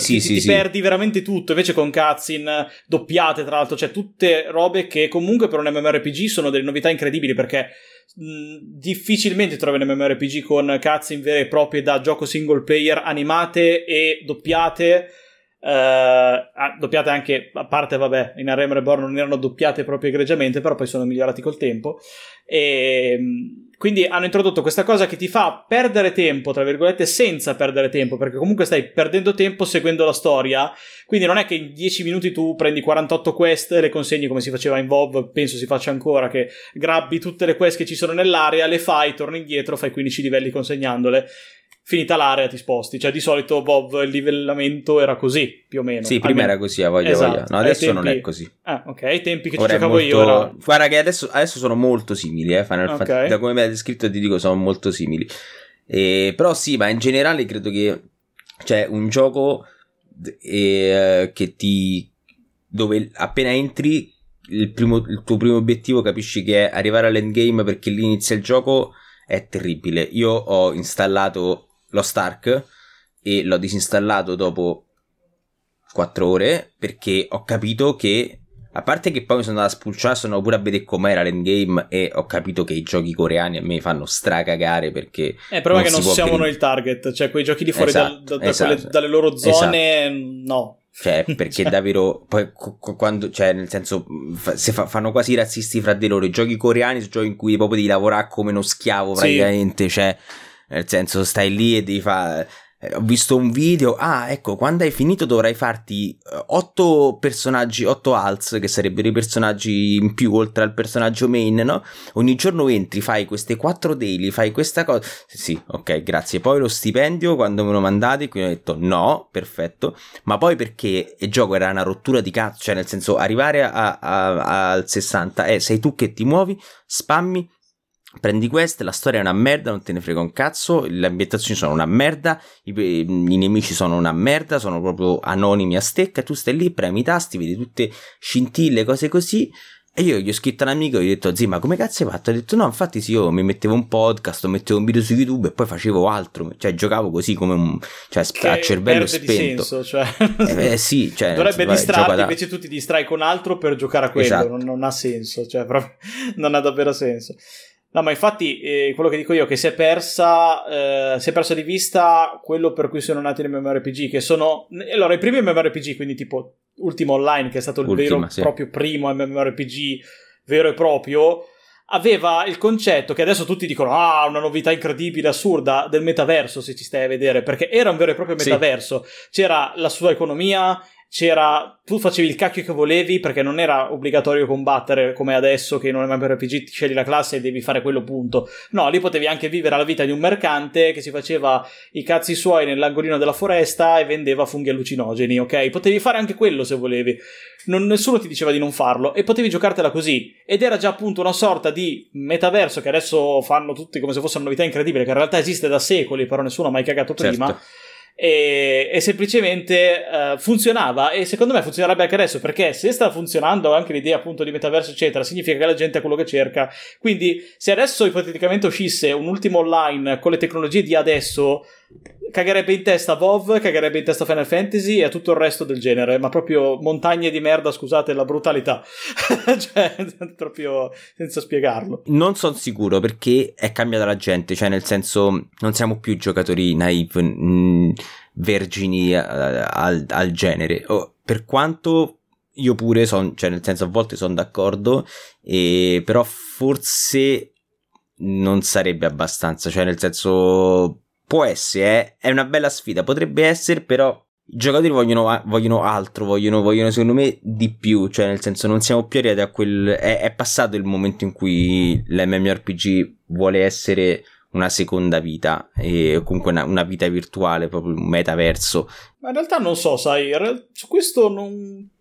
ti perdi veramente tutto. Invece con cutscene doppiate, tra l'altro, cioè tutte robe che comunque per un MMORPG sono delle novità incredibili, perché difficilmente trovi un MMORPG con cutscene vere e proprie da gioco single player, animate e doppiate anche a parte, vabbè, in Arkham Reborn non erano doppiate proprio egregiamente, però poi sono migliorati col tempo, e quindi hanno introdotto questa cosa che ti fa perdere tempo, tra virgolette, senza perdere tempo, perché comunque stai perdendo tempo seguendo la storia, quindi non è che in 10 minuti tu prendi 48 quest e le consegni, come si faceva in WoW, penso si faccia ancora, che grabbi tutte le quest che ci sono nell'area, le fai, torni indietro, fai 15 livelli consegnandole, finita l'area ti sposti. Cioè di solito WoW il livellamento era così, più o meno. Sì, prima era così, esatto. No, adesso tempi non è così. Ah, ok, ai tempi che ora ci giocavo io era... Guarda che adesso sono molto simili, Final Fantasy. Da come mi hai descritto ti dico, sono molto simili. Però sì, ma in generale credo che c'è un gioco che dove appena entri il tuo primo obiettivo capisci che è arrivare all'endgame, perché lì inizia il gioco, è terribile. Io ho installato Lost Ark e l'ho disinstallato dopo 4 ore perché ho capito che, a parte che poi mi sono andato a spulciare, sono pure a vedere com'era l'endgame e ho capito che i giochi coreani a me fanno stracagare, perché prova che non siamo noi il target, cioè quei giochi lì fuori, esatto, esatto, dalle loro zone, esatto. No, cioè, perché cioè, davvero poi quando, cioè, nel senso, fanno quasi razzisti fra di loro i giochi coreani, sono giochi in cui proprio devi lavorare come uno schiavo praticamente, sì. Cioè, nel senso, stai lì e devi fare, ho visto un video, ecco, quando hai finito dovrai farti 8 personaggi, 8 alts, che sarebbero i personaggi in più oltre al personaggio main, no? Ogni giorno entri, fai queste 4 daily, fai questa cosa, sì, ok, grazie. Poi lo stipendio quando me lo mandate, qui ho detto no, perfetto, ma poi perché il gioco era una rottura di cazzo, cioè nel senso, arrivare al 60, sei tu che ti muovi, spammi, prendi queste, la storia è una merda, non te ne frega un cazzo, le ambientazioni sono una merda, i nemici sono una merda, sono proprio anonimi a stecca, tu stai lì, premi i tasti, vedi tutte scintille, cose così. E io gli ho scritto a un amico, gli ho detto: zì, ma come cazzo hai fatto? Ha detto: no, infatti sì, io mi mettevo un podcast, mettevo un video su YouTube e poi facevo altro, cioè giocavo così come un, cioè, a cervello spento, senso, cioè. Sì, cioè, dovrebbe distrarti, invece tu ti distrai con altro per giocare a quello, esatto. non ha senso, cioè proprio, non ha davvero senso. No, ma infatti quello che dico io è che si è persa di vista quello per cui sono nati le MMORPG, che sono, allora, i primi MMORPG, quindi tipo Ultima Online, che è stato il vero e proprio primo MMORPG vero e proprio, aveva il concetto che adesso tutti dicono una novità incredibile, assurda, del metaverso, se ci stai a vedere, perché era un vero e proprio metaverso, sì. C'era la sua economia, c'era, tu facevi il cacchio che volevi, perché non era obbligatorio combattere come adesso, che in un MMORPG scegli la classe e devi fare quello, punto. No, lì potevi anche vivere la vita di un mercante che si faceva i cazzi suoi nell'angolino della foresta e vendeva funghi allucinogeni, ok? Potevi fare anche quello se volevi, nessuno ti diceva di non farlo, e potevi giocartela così, ed era già appunto una sorta di metaverso che adesso fanno tutti come se fosse una novità incredibile, che in realtà esiste da secoli, però nessuno ha mai cagato prima, certo. E semplicemente funzionava, e secondo me funzionerebbe anche adesso, perché se sta funzionando anche l'idea appunto di metaverso eccetera, significa che la gente ha quello che cerca. Quindi se adesso ipoteticamente uscisse un Ultima Online con le tecnologie di adesso, cagherebbe in testa WoW, cagherebbe in testa Final Fantasy e a tutto il resto del genere, ma proprio montagne di merda, scusate la brutalità, cioè proprio senza spiegarlo. Non sono sicuro, perché è cambiata la gente, cioè nel senso, non siamo più giocatori naive, vergini al genere, per quanto io pure sono, cioè nel senso, a volte sono d'accordo, però forse non sarebbe abbastanza, cioè nel senso, può essere, è una bella sfida, potrebbe essere, però i giocatori vogliono altro, vogliono secondo me di più, cioè nel senso, non siamo più arrivati a quel, è passato il momento in cui l'MMORPG vuole essere una seconda vita, e comunque una vita virtuale, proprio un metaverso. Ma in realtà non so, sai, su questo non...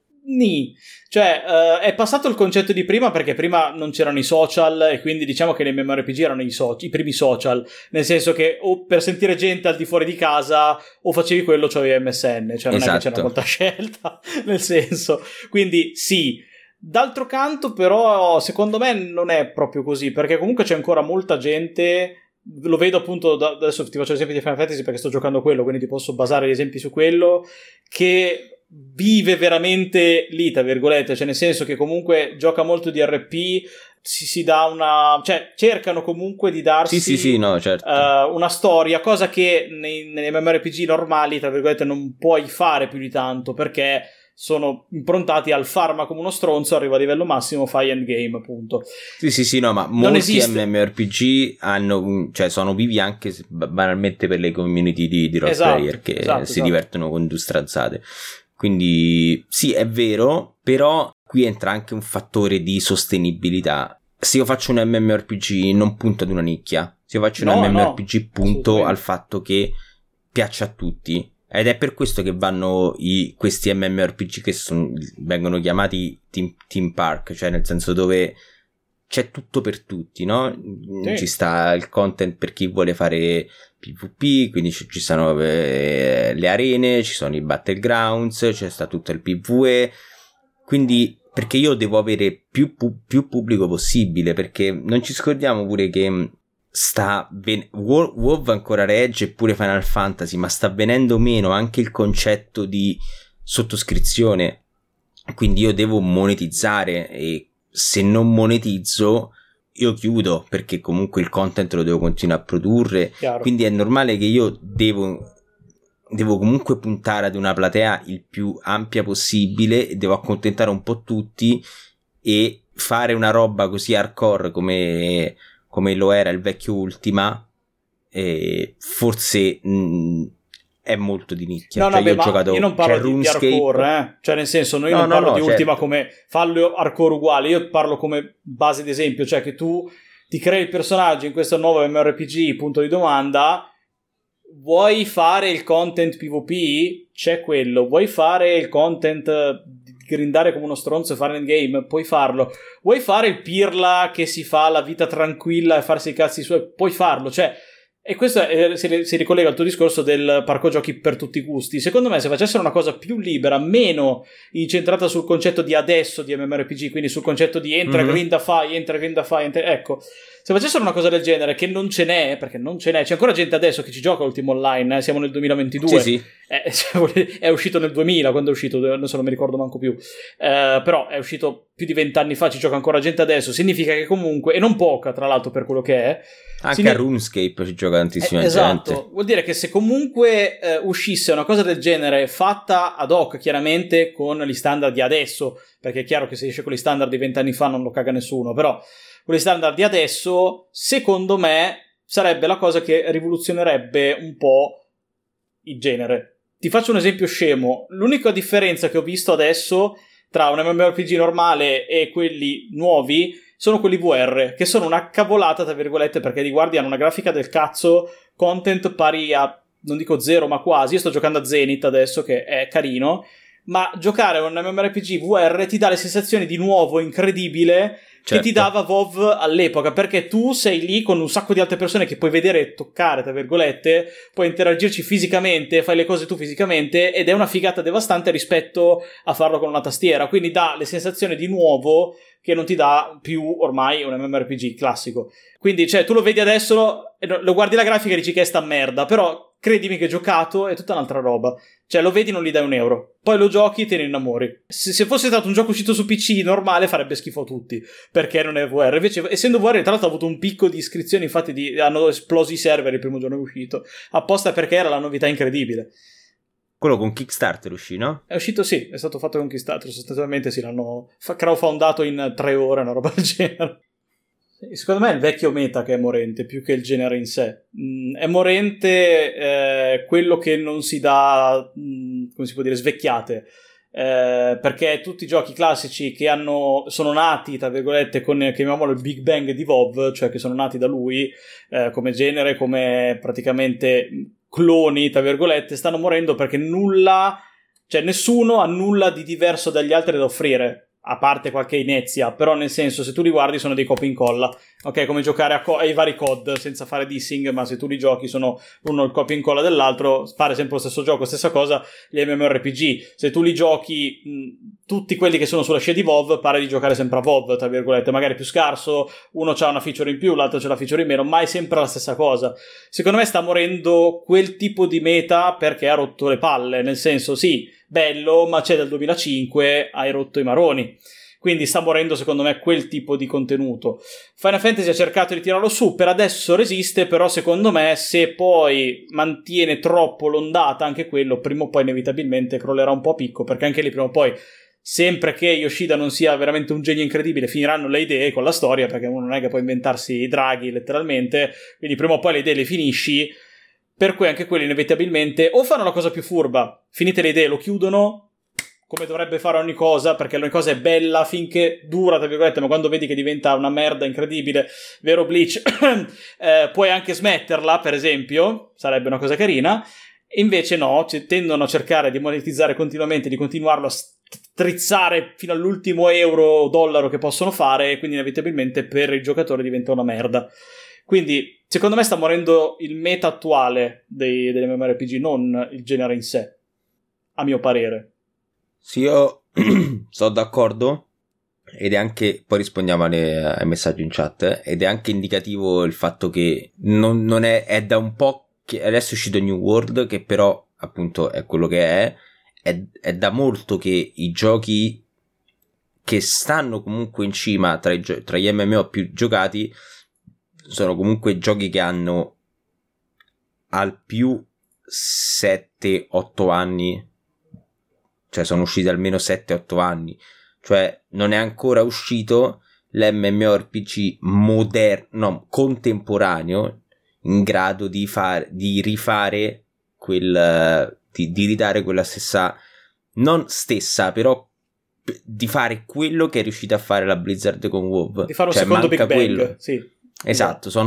Cioè, è passato il concetto di prima, perché prima non c'erano i social, e quindi diciamo che le MMORPG erano i primi social, nel senso che o per sentire gente al di fuori di casa o facevi quello, cioè avevi MSN, cioè non, esatto, è che c'era molta scelta, nel senso, quindi sì. D'altro canto però secondo me non è proprio così, perché comunque c'è ancora molta gente, lo vedo appunto adesso ti faccio l'esempio di Final Fantasy perché sto giocando quello, quindi ti posso basare gli esempi su quello, che vive veramente lì, tra virgolette, cioè nel senso che comunque gioca molto di RP, si dà una, cioè cercano comunque di darsi no, certo, una storia, cosa che nelle MMORPG normali, tra virgolette, non puoi fare più di tanto, perché sono improntati al farma come uno stronzo, arriva a livello massimo, fai endgame, appunto. No, ma molti MMORPG hanno, cioè sono vivi anche banalmente per le community di role player che si divertono con due strazzate. Quindi sì, è vero, però qui entra anche un fattore di sostenibilità. Se io faccio un MMORPG non punto ad una nicchia, se io faccio un MMORPG punto al fatto che piaccia a tutti, ed è per questo che vanno questi MMORPG che vengono chiamati Team Park, cioè nel senso, dove c'è tutto per tutti, no? Sì. Ci sta il content per chi vuole fare PvP, quindi ci sono le arene, ci sono i battlegrounds, c'è sta tutto il PvE, quindi perché io devo avere più pubblico possibile, perché non ci scordiamo pure che sta WoW ancora regge, eppure Final Fantasy, ma sta venendo meno anche il concetto di sottoscrizione, quindi io devo monetizzare, e se non monetizzo io chiudo, perché comunque il content lo devo continuare a produrre. Chiaro. Quindi è normale che io devo comunque puntare ad una platea il più ampia possibile, devo accontentare un po' tutti, e fare una roba così hardcore come lo era il vecchio Ultima, forse è molto di nicchia. No, cioè, io ho giocato, io non parlo di hardcore, cioè nel senso, noi non parlo di certo. Ultima come fallo hardcore uguale, io parlo come base d'esempio, cioè che tu ti crei il personaggio in questo nuovo MMORPG, punto di domanda. Vuoi fare il content PvP? C'è quello. Vuoi fare il content di grindare come uno stronzo e fare endgame? Puoi farlo. Vuoi fare il pirla che si fa la vita tranquilla e farsi i cazzi suoi? Puoi farlo. Cioè, e questo si ricollega al tuo discorso del parco giochi per tutti i gusti. Secondo me, se facessero una cosa più libera, meno incentrata sul concetto di adesso di MMORPG, quindi sul concetto di entra, grinda, fai, entra, grinda, fai, ecco, se facessero una cosa del genere, che non ce n'è, perché non ce n'è, c'è ancora gente adesso che ci gioca Ultima Online, siamo nel 2022, sì. È uscito nel 2000, quando è uscito, adesso non mi ricordo manco più, però è uscito più di 20 anni fa, ci gioca ancora gente adesso, significa che comunque, e non poca tra l'altro per quello che è, anche a RuneScape ci gioca tantissima gente. Esatto, vuol dire che se comunque uscisse una cosa del genere, fatta ad hoc chiaramente con gli standard di adesso, perché è chiaro che se esce con gli standard di 20 anni fa non lo caga nessuno, però con gli standard di adesso, secondo me, sarebbe la cosa che rivoluzionerebbe un po' il genere. Ti faccio un esempio scemo. L'unica differenza che ho visto adesso tra un MMORPG normale e quelli nuovi sono quelli VR, che sono una cavolata, tra virgolette, perché li guardi, hanno una grafica del cazzo, content pari a, non dico zero, ma quasi. Io sto giocando a Zenith adesso, che è carino, ma giocare a un MMORPG VR ti dà le sensazioni di nuovo, incredibile, certo, che ti dava WoW all'epoca, perché tu sei lì con un sacco di altre persone che puoi vedere e toccare, tra virgolette, puoi interagirci fisicamente, fai le cose tu fisicamente, ed è una figata devastante rispetto a farlo con una tastiera, quindi dà le sensazioni di nuovo che non ti dà più ormai un MMORPG classico. Quindi, cioè, tu lo vedi adesso, lo guardi la grafica e dici che è sta merda, però credimi che giocato è tutta un'altra roba. Cioè, lo vedi, non gli dai €1, poi lo giochi e te ne innamori. Se fosse stato un gioco uscito su PC normale, farebbe schifo a tutti, perché non è VR. Invece, essendo VR, tra l'altro ha avuto un picco di iscrizioni, infatti hanno esplosi i server il primo giorno che è uscito, apposta perché era la novità incredibile. Quello con Kickstarter uscì, no? È uscito, sì, è stato fatto con Kickstarter, sostanzialmente sì, l'hanno crowdfundato in 3 ore, una roba del genere. Secondo me è il vecchio meta che è morente, più che il genere in sé. È morente quello che non si dà, come si può dire, svecchiate. Perché tutti i giochi classici che sono nati, tra virgolette, con, chiamiamolo, il Big Bang di WoW, cioè che sono nati da lui, come genere, come praticamente cloni, tra virgolette, stanno morendo perché nulla, cioè nessuno ha nulla di diverso dagli altri da offrire. A parte qualche inezia, però nel senso, se tu li guardi sono dei copia e incolla, ok, come giocare ai vari COD, senza fare dissing, ma se tu li giochi sono uno il copia e incolla dell'altro, pare sempre lo stesso gioco, stessa cosa gli MMORPG, se tu li giochi tutti quelli che sono sulla scia di WoW, pare di giocare sempre a WoW, tra virgolette, magari più scarso, uno c'ha una feature in più, l'altro c'ha una feature in meno, ma è sempre la stessa cosa. Secondo me sta morendo quel tipo di meta perché ha rotto le palle, nel senso, sì, bello, ma c'è dal 2005, hai rotto i maroni, quindi sta morendo secondo me quel tipo di contenuto. Final Fantasy ha cercato di tirarlo su, per adesso resiste, però secondo me se poi mantiene troppo l'ondata anche quello, prima o poi inevitabilmente crollerà un po' a picco, perché anche lì prima o poi, sempre che Yoshida non sia veramente un genio incredibile, finiranno le idee con la storia, perché uno non è che può inventarsi i draghi letteralmente, quindi prima o poi le idee le finisci. Per cui anche quelli inevitabilmente o fanno la cosa più furba, finite le idee, lo chiudono, come dovrebbe fare ogni cosa, perché ogni cosa è bella finché dura, tra virgolette, ma quando vedi che diventa una merda incredibile, vero Bleach, puoi anche smetterla, per esempio, sarebbe una cosa carina. Invece no, tendono a cercare di monetizzare continuamente, di continuarlo a strizzare fino all'ultimo euro o dollaro che possono fare, e quindi inevitabilmente per il giocatore diventa una merda. Quindi, secondo me sta morendo il meta attuale delle MMORPG, non il genere in sé, a mio parere. Sì, io sono d'accordo, ed è anche, poi rispondiamo ai messaggi in chat, ed è anche indicativo il fatto che non è da un po' che adesso è uscito New World, che però appunto è quello che è da molto che i giochi che stanno comunque in cima tra gli MMO più giocati sono comunque giochi che hanno al più 7-8 anni, cioè sono usciti almeno 7-8 anni, cioè non è ancora uscito l'MMORPG moderno, contemporaneo, in grado di rifare quel, di ridare quella stessa, non stessa però, di fare quello che è riuscita a fare la Blizzard con WoW, di fare un, cioè, secondo Big Bang, quello. Sì. Esatto, sì.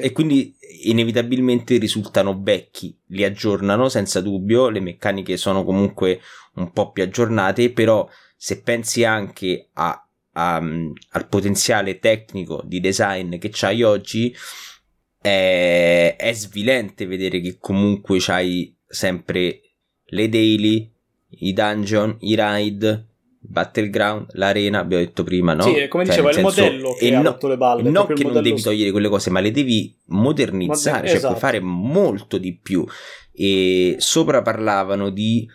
E quindi inevitabilmente risultano vecchi, li aggiornano senza dubbio, le meccaniche sono comunque un po' più aggiornate, però se pensi anche al potenziale tecnico di design che c'hai oggi, è svilente vedere che comunque c'hai sempre le daily, i dungeon, i raid, Battleground, l'arena, abbiamo detto prima, no? Sì, come dicevo, è il modello che ha rotto le balle. Non che non devi togliere quelle cose, ma le devi modernizzare, cioè esatto. Puoi fare molto di più. E sopra parlavano di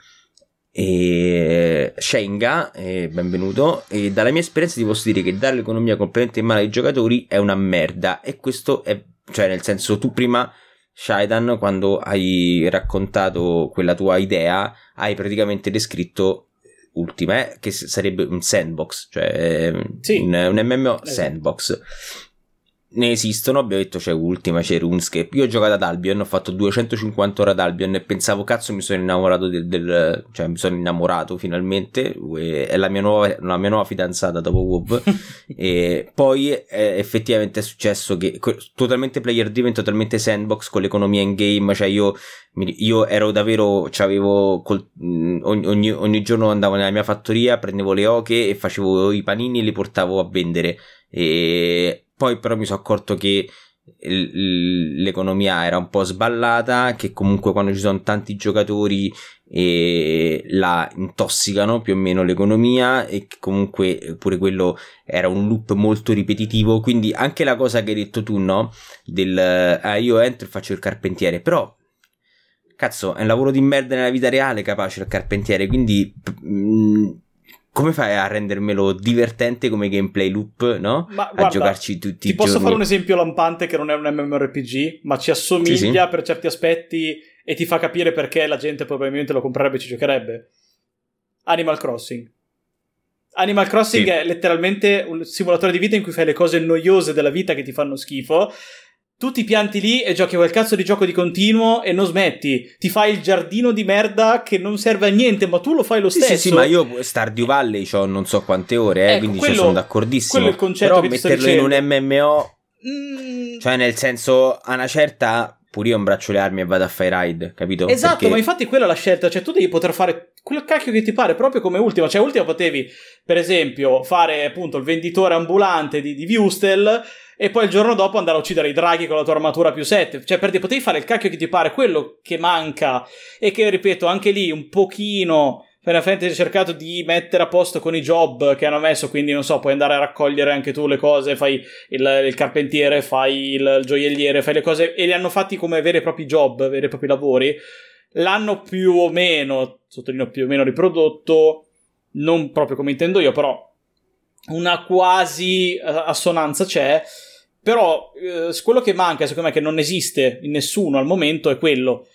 Shenga, benvenuto, e dalla mia esperienza ti posso dire che dare l'economia completamente in mano ai giocatori è una merda, e questo è, cioè nel senso, tu prima, Shydan, quando hai raccontato quella tua idea, hai praticamente descritto Ultima, che sarebbe un sandbox, cioè sì, un MMO sandbox. Ne esistono, abbiamo detto, c'è Ultima, c'è RuneScape. Io ho giocato ad Albion, ho fatto 250 ore ad Albion e pensavo, cazzo, mi sono innamorato cioè mi sono innamorato finalmente, è la mia nuova fidanzata dopo WoW. E poi effettivamente è successo che totalmente player driven, totalmente sandbox, con l'economia in game, cioè io ero davvero, c'avevo ogni giorno andavo nella mia fattoria, prendevo le oche e facevo i panini e li portavo a vendere. E poi però mi sono accorto che l'economia era un po' sballata, che comunque quando ci sono tanti giocatori la intossicano più o meno l'economia, e che comunque pure quello era un loop molto ripetitivo. Quindi anche la cosa che hai detto tu, no? Io entro e faccio il carpentiere, però cazzo, è un lavoro di merda nella vita reale capace il carpentiere, quindi... come fai a rendermelo divertente come gameplay loop, no? Ma, guarda, a giocarci tutti i giorni. Ti posso fare un esempio lampante che non è un MMORPG, ma ci assomiglia, sì, sì, per certi aspetti, e ti fa capire perché la gente probabilmente lo comprerebbe e ci giocherebbe. Animal Crossing. Animal Crossing, sì, è letteralmente un simulatore di vita in cui fai le cose noiose della vita che ti fanno schifo. Tu ti pianti lì e giochi quel cazzo di gioco di continuo e non smetti. Ti fai il giardino di merda che non serve a niente, ma tu lo fai lo stesso. Sì, ma io Stardew Valley c'ho non so quante ore, ecco, quindi quello, sono d'accordissimo. Quello è il concetto. Però che metterlo in un MMO, cioè nel senso, a una certa... pure io imbraccio le armi e vado a fare raid, capito? Esatto, perché... ma infatti quella è la scelta, cioè tu devi poter fare quel cacchio che ti pare, proprio come Ultima. Cioè Ultima potevi, per esempio, fare appunto il venditore ambulante di Viewstel e poi il giorno dopo andare a uccidere i draghi con la tua armatura più 7, cioè per dire, potevi fare il cacchio che ti pare. Quello che manca, e che ripeto anche lì un pochino Final Fantasy ha cercato di mettere a posto con i job che hanno messo, quindi non so, puoi andare a raccogliere anche tu le cose, fai il carpentiere, fai il gioielliere, fai le cose, e li hanno fatti come veri e propri job, veri e propri lavori. L'hanno più o meno, sottolineo più o meno, riprodotto, non proprio come intendo io, però una quasi assonanza c'è. Però quello che manca, secondo me, che non esiste in nessuno al momento, è quello.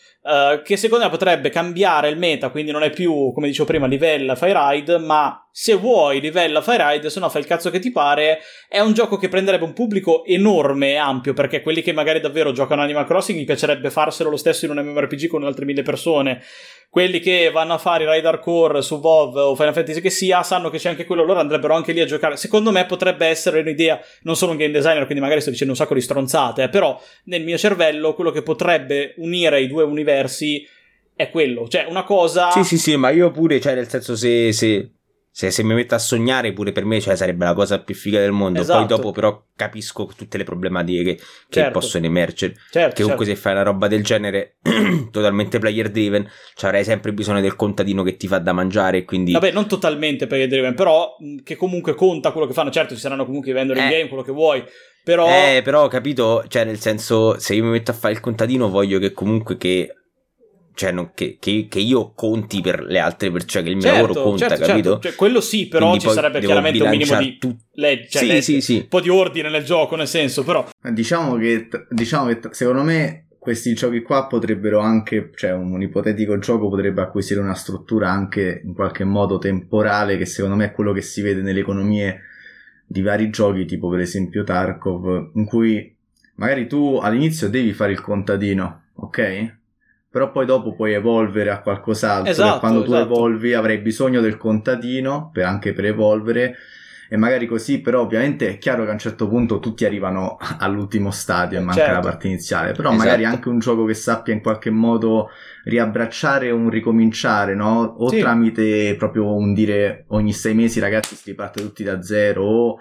Che secondo me potrebbe cambiare il meta, quindi non è più, come dicevo prima, livella, fai raid, ma se vuoi livella, fai raid, se no fai il cazzo che ti pare. È un gioco che prenderebbe un pubblico enorme e ampio, perché quelli che magari davvero giocano Animal Crossing gli piacerebbe farselo lo stesso in un MMORPG con altre 1000 persone. Quelli che vanno a fare i raid hardcore su WoW o Final Fantasy che sia, sanno che c'è anche quello, loro andrebbero anche lì a giocare. Secondo me potrebbe essere un'idea, non sono un game designer, quindi magari sto dicendo un sacco di stronzate, però nel mio cervello quello che potrebbe unire i due universi è quello, cioè una cosa... Sì, ma io pure, cioè nel senso, se Se mi metto a sognare pure per me, cioè, sarebbe la cosa più figa del mondo. Esatto. Poi dopo però capisco tutte le problematiche che certo. possono emergere. Certo, che comunque certo. se fai una roba del genere totalmente player driven, cioè avrai sempre bisogno del contadino che ti fa da mangiare, quindi... Vabbè, non totalmente player driven, però che comunque conta quello che fanno. Certo, ci saranno comunque i vendor in game, quello che vuoi. Però capito, cioè nel senso, se io mi metto a fare il contadino voglio che comunque cioè non che io conti per le altre persone, cioè che il mio lavoro conta, capito? Certo. Cioè, quello sì, però quindi ci sarebbe chiaramente un minimo di un po' di ordine nel gioco, nel senso, però diciamo che secondo me questi giochi qua potrebbero anche, cioè un ipotetico gioco potrebbe acquisire una struttura anche in qualche modo temporale, che secondo me è quello che si vede nelle economie di vari giochi, tipo per esempio Tarkov, in cui magari tu all'inizio devi fare il contadino, ok? Però poi dopo puoi evolvere a qualcos'altro. Esatto, quando tu evolvi avrai bisogno del contadino anche per evolvere, e magari così. Però ovviamente è chiaro che a un certo punto tutti arrivano all'ultimo stadio e manca la parte iniziale. Però magari anche un gioco che sappia in qualche modo riabbracciare un ricominciare, no? O tramite proprio un dire ogni 6 mesi ragazzi si riparte tutti da zero, o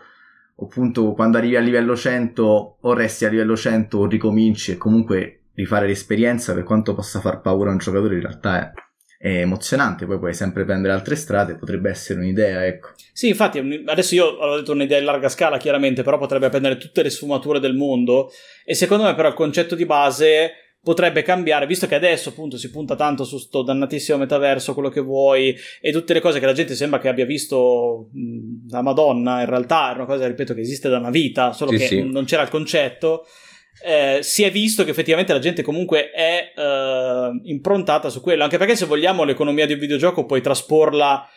appunto quando arrivi a livello 100 o resti a livello 100 o ricominci, e comunque... rifare l'esperienza, per quanto possa far paura a un giocatore, in realtà è emozionante. Poi puoi sempre prendere altre strade, potrebbe essere un'idea, ecco. Sì, infatti, adesso io ho detto un'idea in larga scala, chiaramente, però potrebbe prendere tutte le sfumature del mondo, e secondo me però il concetto di base potrebbe cambiare, visto che adesso appunto si punta tanto su sto dannatissimo metaverso, quello che vuoi, e tutte le cose che la gente sembra che abbia visto la Madonna, in realtà è una cosa, ripeto, che esiste da una vita, solo non c'era il concetto. Si è visto che effettivamente la gente comunque è improntata su quello, anche perché se vogliamo l'economia di un videogioco puoi trasporla,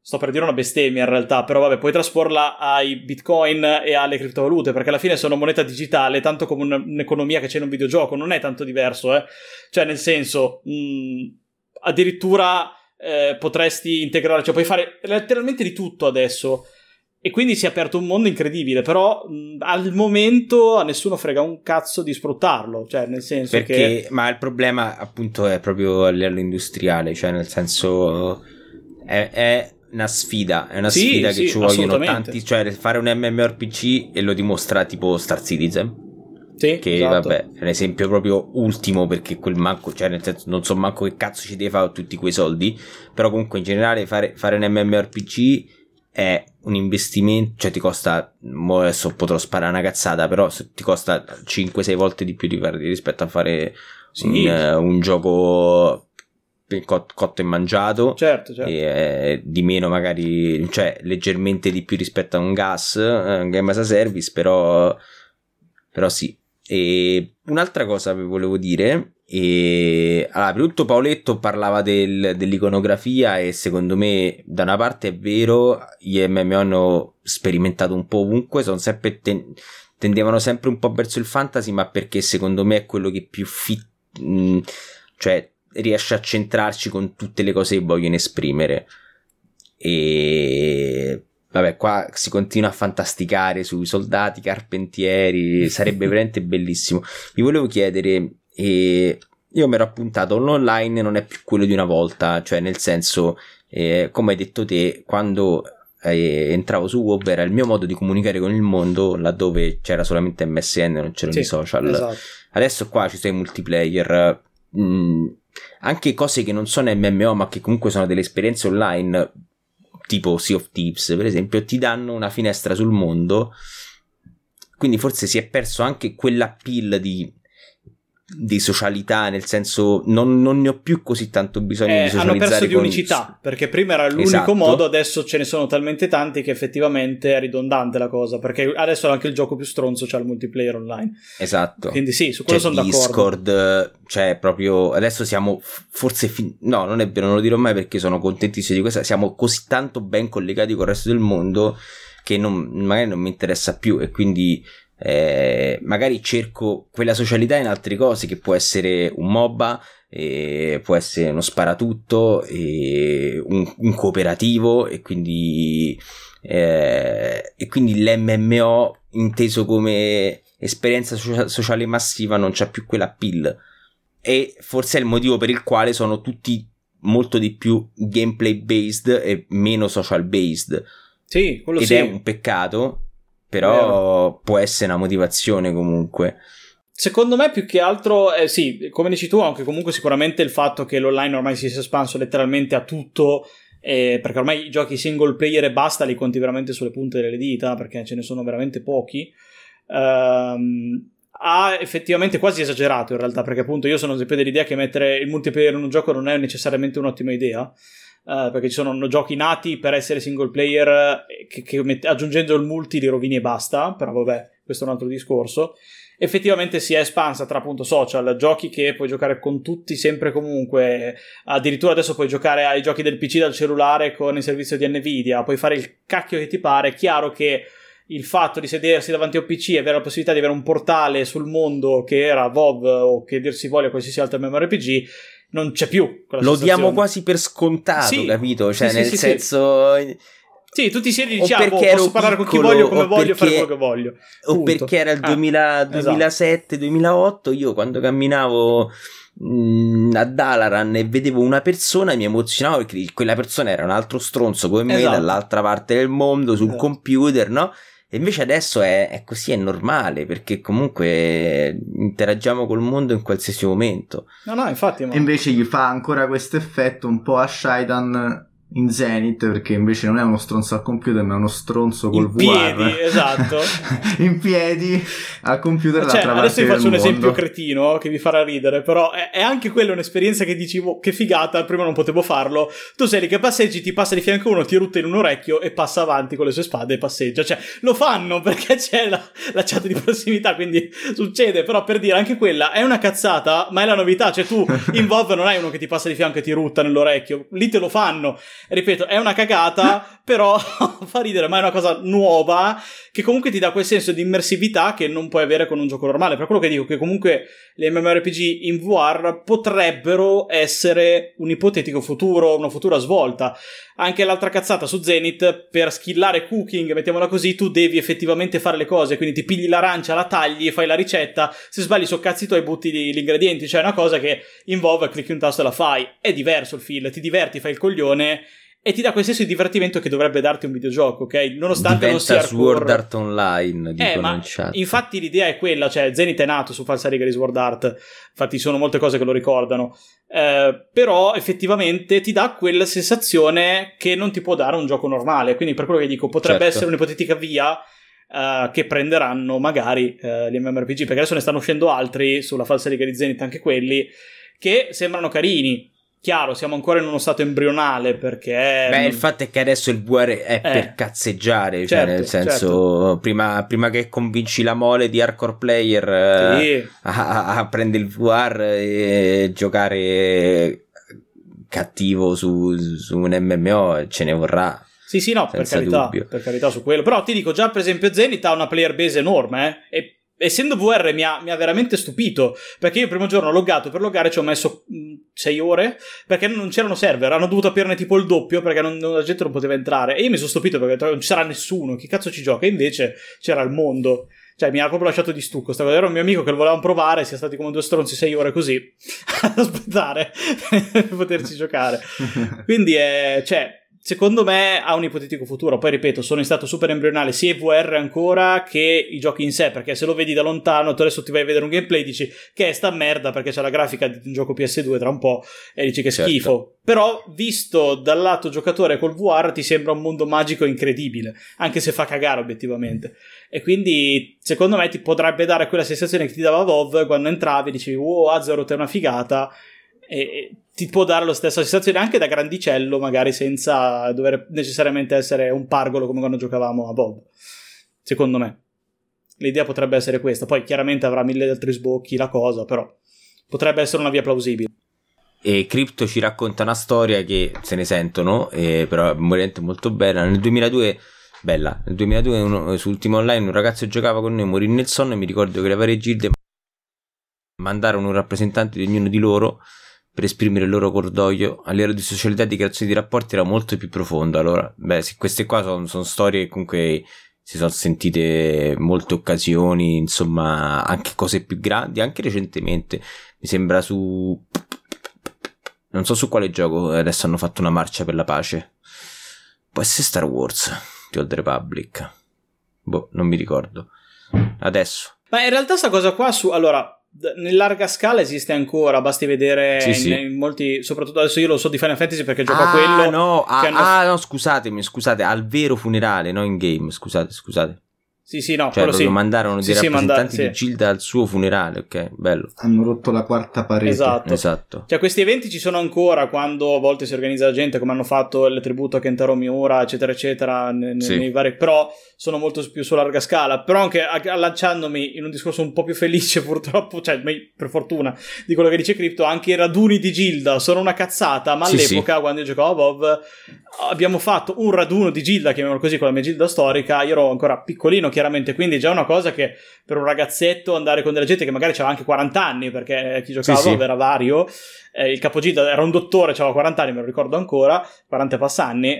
sto per dire una bestemmia in realtà, però vabbè, puoi trasporla ai bitcoin e alle criptovalute, perché alla fine sono moneta digitale, tanto come un'economia che c'è in un videogioco, non è tanto diverso, cioè nel senso addirittura potresti integrare, cioè puoi fare letteralmente di tutto adesso. E quindi si è aperto un mondo incredibile, però al momento a nessuno frega un cazzo di sfruttarlo, cioè nel senso ma il problema appunto è proprio a livello industriale, cioè nel senso è una sfida, sfida che ci vogliono tanti, cioè fare un MMORPG, e lo dimostra tipo Star Citizen. Sì, che vabbè, è un esempio proprio ultimo, perché quel manco, cioè nel senso, non so manco che cazzo ci deve fare tutti quei soldi, però comunque in generale fare un MMORPG è un investimento, cioè ti costa, adesso potrò sparare una cazzata, però ti costa 5-6 volte di più rispetto a fare un gioco cotto e mangiato, certo. E di meno magari, cioè leggermente di più rispetto a un gas, un game as a service, però sì. E un'altra cosa vi volevo dire, allora, per tutto Paoletto parlava dell'iconografia, e secondo me da una parte è vero, gli MMO hanno sperimentato un po' ovunque, sono sempre tendevano sempre un po' verso il fantasy, ma perché secondo me è quello che più cioè riesce a centrarci con tutte le cose che vogliono esprimere. E vabbè, qua si continua a fantasticare sui soldati, carpentieri, sarebbe veramente bellissimo. Vi volevo chiedere, io mi ero appuntato, l'online non è più quello di una volta, cioè nel senso, come hai detto te, quando entravo su Web era il mio modo di comunicare con il mondo, laddove c'era solamente MSN, non c'erano i social. Esatto. Adesso qua ci sono i multiplayer, anche cose che non sono MMO ma che comunque sono delle esperienze online, tipo Sea of Thieves per esempio, ti danno una finestra sul mondo, quindi forse si è perso anche quell'appeal di socialità, nel senso non ne ho più così tanto bisogno di socializzare. Hanno perso di unicità, perché prima era l'unico modo, adesso ce ne sono talmente tanti che effettivamente è ridondante la cosa, perché adesso anche il gioco più stronzo c'ha il multiplayer online. Esatto. Quindi sì, su quello sono Discord, d'accordo. Discord, cioè proprio adesso siamo forse no, non è vero, non lo dirò mai perché sono contentissimo di questo, siamo così tanto ben collegati col resto del mondo che magari non mi interessa più, e quindi magari cerco quella socialità in altre cose, che può essere un MOBA, può essere uno sparatutto, un cooperativo, e quindi l'MMO inteso come esperienza sociale massiva non c'ha più quella appeal, e forse è il motivo per il quale sono tutti molto di più gameplay based e meno social based. Sì, quello ed sì. Ed è un peccato, però può essere una motivazione comunque. Secondo me più che altro, sì, come dici tu, anche comunque sicuramente il fatto che l'online ormai si sia espanso letteralmente a tutto, perché ormai i giochi single player e basta li conti veramente sulle punte delle dita, perché ce ne sono veramente pochi, ha effettivamente quasi esagerato in realtà, perché appunto io sono sempre dell'idea che mettere il multiplayer in un gioco non è necessariamente un'ottima idea, perché ci sono giochi nati per essere single player che aggiungendo il multi li rovini e basta, però vabbè, questo è un altro discorso. Effettivamente si è espansa tra appunto social, giochi che puoi giocare con tutti sempre comunque, addirittura adesso puoi giocare ai giochi del PC dal cellulare con il servizio di Nvidia, puoi fare il cacchio che ti pare. È chiaro che il fatto di sedersi davanti a un PC e avere la possibilità di avere un portale sul mondo che era WoW o che dir si voglia qualsiasi altro MMORPG non c'è più, quella lo sensazione. Diamo quasi per scontato, sì, capito? Cioè sì, nel sì, senso... Sì. Sì, tu ti siedi e dici, posso parlare piccolo, con chi voglio, come voglio, perché, fare quello che voglio. Punto. O perché era il 2007-2008, esatto. Io quando camminavo a Dalaran e vedevo una persona mi emozionavo perché quella persona era un altro stronzo come me, esatto, dall'altra parte del mondo, sul computer, no? E invece adesso è così, è normale, perché comunque interagiamo col mondo in qualsiasi momento. No, infatti. Ma... invece gli fa ancora questo effetto un po' a Shydan... in Zenith, perché invece non è uno stronzo al computer ma è uno stronzo col in VR piedi, esatto. In piedi al computer, cioè, l'altra adesso parte vi faccio un mondo. Esempio cretino che vi farà ridere, però è anche quella un'esperienza che dicevo che figata, prima non potevo farlo. Tu sei lì che passeggi, ti passa di fianco uno, ti rutta in un orecchio e passa avanti con le sue spade e passeggia, cioè lo fanno perché c'è la chat di prossimità, quindi succede. Però per dire, anche quella è una cazzata ma è la novità, cioè tu in WoW non hai uno che ti passa di fianco e ti rutta nell'orecchio, lì te lo fanno. Ripeto, è una cagata, però fa ridere, ma è una cosa nuova che comunque ti dà quel senso di immersività che non puoi avere con un gioco normale. Per quello che dico, che comunque le MMORPG in VR potrebbero essere un ipotetico futuro, una futura svolta. Anche l'altra cazzata su Zenith, per skillare cooking, mettiamola così, tu devi effettivamente fare le cose, quindi ti pigli l'arancia, la tagli, fai la ricetta, se sbagli so cazzi tu e butti gli ingredienti, cioè è una cosa che involve, clicchi un tasto e la fai. È diverso il feel, ti diverti, fai il coglione e ti dà quel senso di divertimento che dovrebbe darti un videogioco, ok? Nonostante non sia Sword Art Online, dicono in chat. Infatti l'idea è quella, cioè Zenith è nato su falsa riga di Sword Art, infatti sono molte cose che lo ricordano, però effettivamente ti dà quella sensazione che non ti può dare un gioco normale, quindi per quello che dico potrebbe essere un'ipotetica via che prenderanno magari gli MMORPG, perché adesso ne stanno uscendo altri sulla falsa riga di Zenith, anche quelli che sembrano carini. Chiaro, siamo ancora in uno stato embrionale perché... Beh, il fatto è che adesso il VR è per cazzeggiare, certo, cioè nel senso, certo. prima che convinci la mole di hardcore player a prendere il VR e giocare cattivo su un MMO, ce ne vorrà. Sì, no, per carità su quello. Però ti dico, già per esempio Zenith ha una player base enorme, e... essendo VR mi ha veramente stupito, perché io il primo giorno ho loggato, per loggare ci ho messo 6 ore perché non c'erano server, hanno dovuto aprirne tipo il doppio perché la gente non poteva entrare, e io mi sono stupito perché non ci sarà nessuno, chi cazzo ci gioca, e invece c'era il mondo, cioè mi ha proprio lasciato di stucco. Era un mio amico che lo volevamo provare, si è stati come due stronzi 6 ore così ad aspettare per poterci giocare, quindi secondo me ha un ipotetico futuro. Poi ripeto, sono in stato super embrionale sia i VR ancora che i giochi in sé, perché se lo vedi da lontano, tu adesso ti vai a vedere un gameplay e dici che è sta merda perché c'è la grafica di un gioco PS2 tra un po' e dici che schifo, però visto dal lato giocatore col VR ti sembra un mondo magico incredibile, anche se fa cagare obiettivamente, e quindi secondo me ti potrebbe dare quella sensazione che ti dava WoW quando entravi e dicevi wow, Azeroth è una figata, e ti può dare la stessa sensazione anche da grandicello, magari senza dover necessariamente essere un pargolo come quando giocavamo a Bob. Secondo me l'idea potrebbe essere questa, poi chiaramente avrà mille altri sbocchi la cosa, però potrebbe essere una via plausibile. E Crypto ci racconta una storia che se ne sentono, però è molto bella. Nel 2002 uno, su Ultima Online, un ragazzo giocava con noi, morì nel sonno, e mi ricordo che le varie gilde mandarono un rappresentante di ognuno di loro per esprimere il loro cordoglio. A livello di socialità e di creazione di rapporti era molto più profondo. Allora, queste qua sono storie che comunque si sono sentite molte occasioni, insomma, anche cose più grandi, anche recentemente. Mi sembra su non so su quale gioco adesso hanno fatto una marcia per la pace, può essere Star Wars, The Old Republic, boh, non mi ricordo adesso. Ma in realtà sta cosa qua su, allora, in larga scala esiste ancora, basti vedere in molti, soprattutto adesso io lo so di Final Fantasy perché gioco a quello. Scusatemi, al vero funerale, no in game, scusate. Sì, lo mandarono dei rappresentanti di Gilda al suo funerale, ok, bello. Hanno rotto la quarta parete. Esatto. Cioè questi eventi ci sono ancora, quando a volte si organizza la gente, come hanno fatto il tributo a Kentaro Miura, eccetera eccetera, nei vari, però sono molto più su larga scala. Però anche lanciandomi in un discorso un po' più felice, purtroppo, cioè per fortuna, di quello che dice Crypto, anche i raduni di Gilda sono una cazzata, ma all'epoca quando io giocavo a WoW abbiamo fatto un raduno di Gilda, chiamiamolo così, con la mia Gilda storica, io ero ancora piccolino chiaramente, quindi è già una cosa che per un ragazzetto andare con della gente che magari aveva anche 40 anni, perché chi giocava era vario, il capogilda era un dottore, aveva 40 anni, me lo ricordo ancora, 40 e passanni,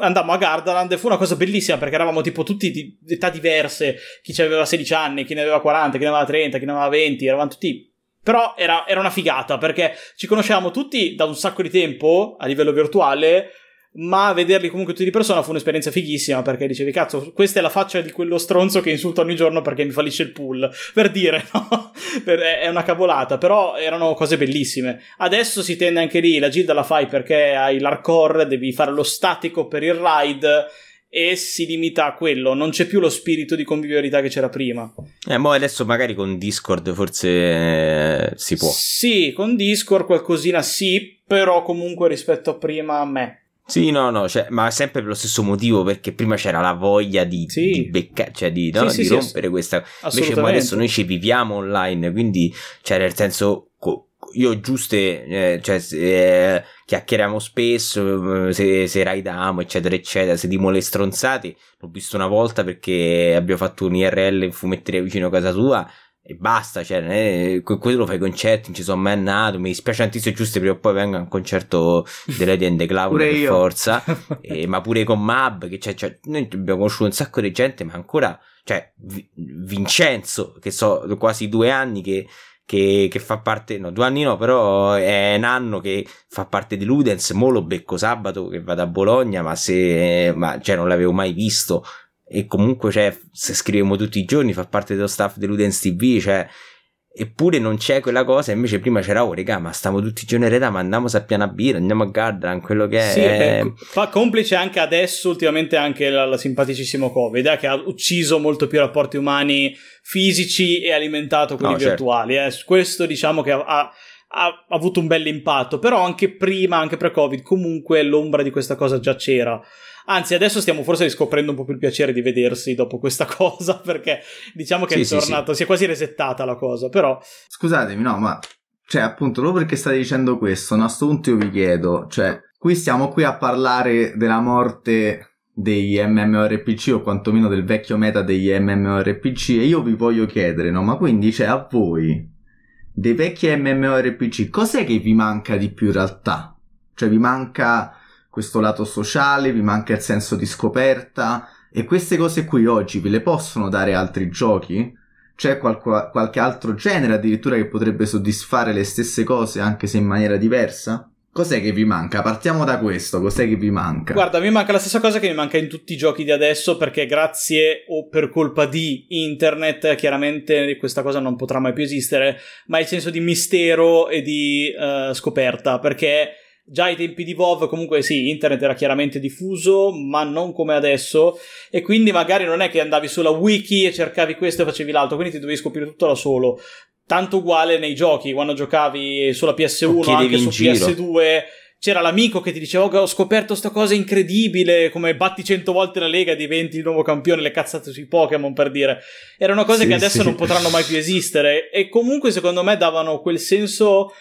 andammo a Gardaland e fu una cosa bellissima perché eravamo tipo tutti di età diverse, chi aveva 16 anni, chi ne aveva 40, chi ne aveva 30, chi ne aveva 20, eravamo tutti... Però era una figata perché ci conoscevamo tutti da un sacco di tempo a livello virtuale, ma vederli comunque tutti di persona fu un'esperienza fighissima, perché dicevi, cazzo, questa è la faccia di quello stronzo che insulta ogni giorno perché mi fallisce il pool, per dire, no? È una cavolata, però erano cose bellissime. Adesso si tende anche lì, la Gilda la fai perché hai l'hardcore, devi fare lo statico per il raid e si limita a quello, non c'è più lo spirito di convivialità che c'era prima. Mo adesso magari con Discord forse si può. Sì, con Discord qualcosina sì, però comunque rispetto a prima Sì, no, cioè, ma sempre per lo stesso motivo, perché prima c'era la voglia di beccare, cioè di rompere questa. Invece adesso noi ci viviamo online, quindi, cioè, nel senso, chiacchieriamo spesso, se raidiamo, eccetera, eccetera, se dimo le stronzate. L'ho visto una volta perché abbiamo fatto un IRL in fumetteria vicino a casa sua. E basta, cioè, quello lo fai concerti, non ci sono mai andato, mi dispiace tantissimo, giusto, prima o poi venga un concerto di Lady and the Clown per forza, ma pure con Mab, che cioè, noi abbiamo conosciuto un sacco di gente, ma ancora, cioè, Vincenzo, che so, quasi 2 anni che fa parte, no, 2 anni no, però è un anno che fa parte di Ludens, mo lo becco sabato che vado a Bologna, ma non l'avevo mai visto. E comunque, cioè, se scriviamo tutti i giorni, fa parte dello staff di Ludens TV, cioè, eppure non c'è quella cosa. Invece prima c'era, ma stiamo tutti i giorni in realtà, ma andiamo a Piana Birra, andiamo a Gardaland, quello che è. Sì, fa complice anche adesso, ultimamente, anche la simpaticissimo Covid, che ha ucciso molto più rapporti umani fisici e alimentato quelli virtuali. Certo. Questo diciamo che ha avuto un bel impatto, però anche prima, anche pre-Covid, comunque l'ombra di questa cosa già c'era. Anzi, adesso stiamo forse riscoprendo un po' più il piacere di vedersi dopo questa cosa, perché diciamo che è tornato, si è quasi resettata la cosa, però... Scusatemi, cioè, appunto, proprio perché state dicendo questo, a sto punto io vi chiedo, cioè, stiamo qui a parlare della morte degli MMORPG, o quantomeno del vecchio meta degli MMORPG, e io vi voglio chiedere, ma quindi, cioè, a voi, dei vecchi MMORPG, cos'è che vi manca di più in realtà? Cioè, vi manca... questo lato sociale, vi manca il senso di scoperta, e queste cose qui oggi ve le possono dare altri giochi? C'è qualche altro genere addirittura che potrebbe soddisfare le stesse cose anche se in maniera diversa? Cos'è che vi manca? Partiamo da questo, cos'è che vi manca? Guarda, mi manca la stessa cosa che mi manca in tutti i giochi di adesso, perché grazie o per colpa di internet, chiaramente questa cosa non potrà mai più esistere, ma il senso di mistero e di scoperta, perché... Già ai tempi di WoW comunque internet era chiaramente diffuso, ma non come adesso, e quindi magari non è che andavi sulla wiki e cercavi questo e facevi l'altro, quindi ti dovevi scoprire tutto da solo. Tanto uguale nei giochi, quando giocavi sulla PS1 anche su PS2 c'era l'amico che ti diceva ho scoperto sta cosa incredibile, come batti 100 volte la Lega diventi il nuovo campione, le cazzate sui Pokémon, per dire. Erano cose che adesso non potranno mai più esistere, e comunque secondo me davano quel senso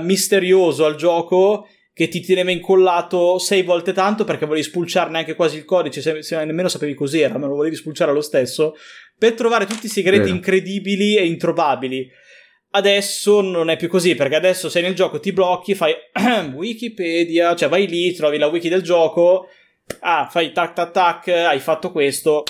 misterioso al gioco che ti teneva incollato 6 volte tanto, perché volevi spulciarne anche quasi il codice, se nemmeno sapevi cos'era, ma lo volevi spulciare lo stesso, per trovare tutti i segreti incredibili e introvabili. Adesso non è più così, perché adesso sei nel gioco, ti blocchi, fai Wikipedia, cioè vai lì, trovi la wiki del gioco, fai tac, hai fatto questo,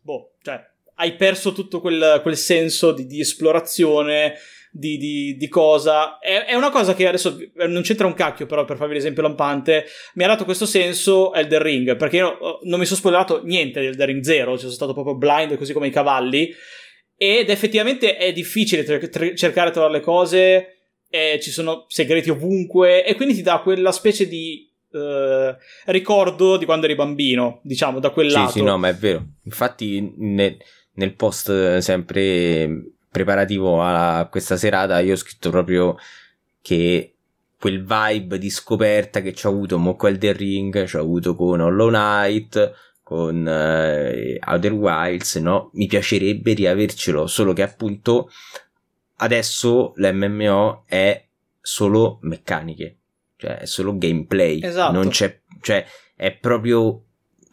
boh, cioè hai perso tutto quel senso di esplorazione, di cosa. È una cosa che adesso non c'entra un cacchio, però per farvi l'esempio lampante mi ha dato questo senso Elden Ring, perché io non mi sono spoilerato niente di Elden Ring 0, cioè sono stato proprio blind così come i cavalli, ed effettivamente è difficile cercare di trovare le cose, ci sono segreti ovunque, e quindi ti dà quella specie di ricordo di quando eri bambino, diciamo, da quel lato. Sì, sì, no, ma è vero. Infatti nel post sempre preparativo a questa serata io ho scritto proprio che quel vibe di scoperta che ci ho avuto con Elden Ring, ci ho avuto con Hollow Knight, con Outer Wilds, no? Mi piacerebbe riavercelo, solo che appunto adesso l'MMO è solo meccaniche, cioè è solo gameplay, esatto. Non c'è, cioè è proprio,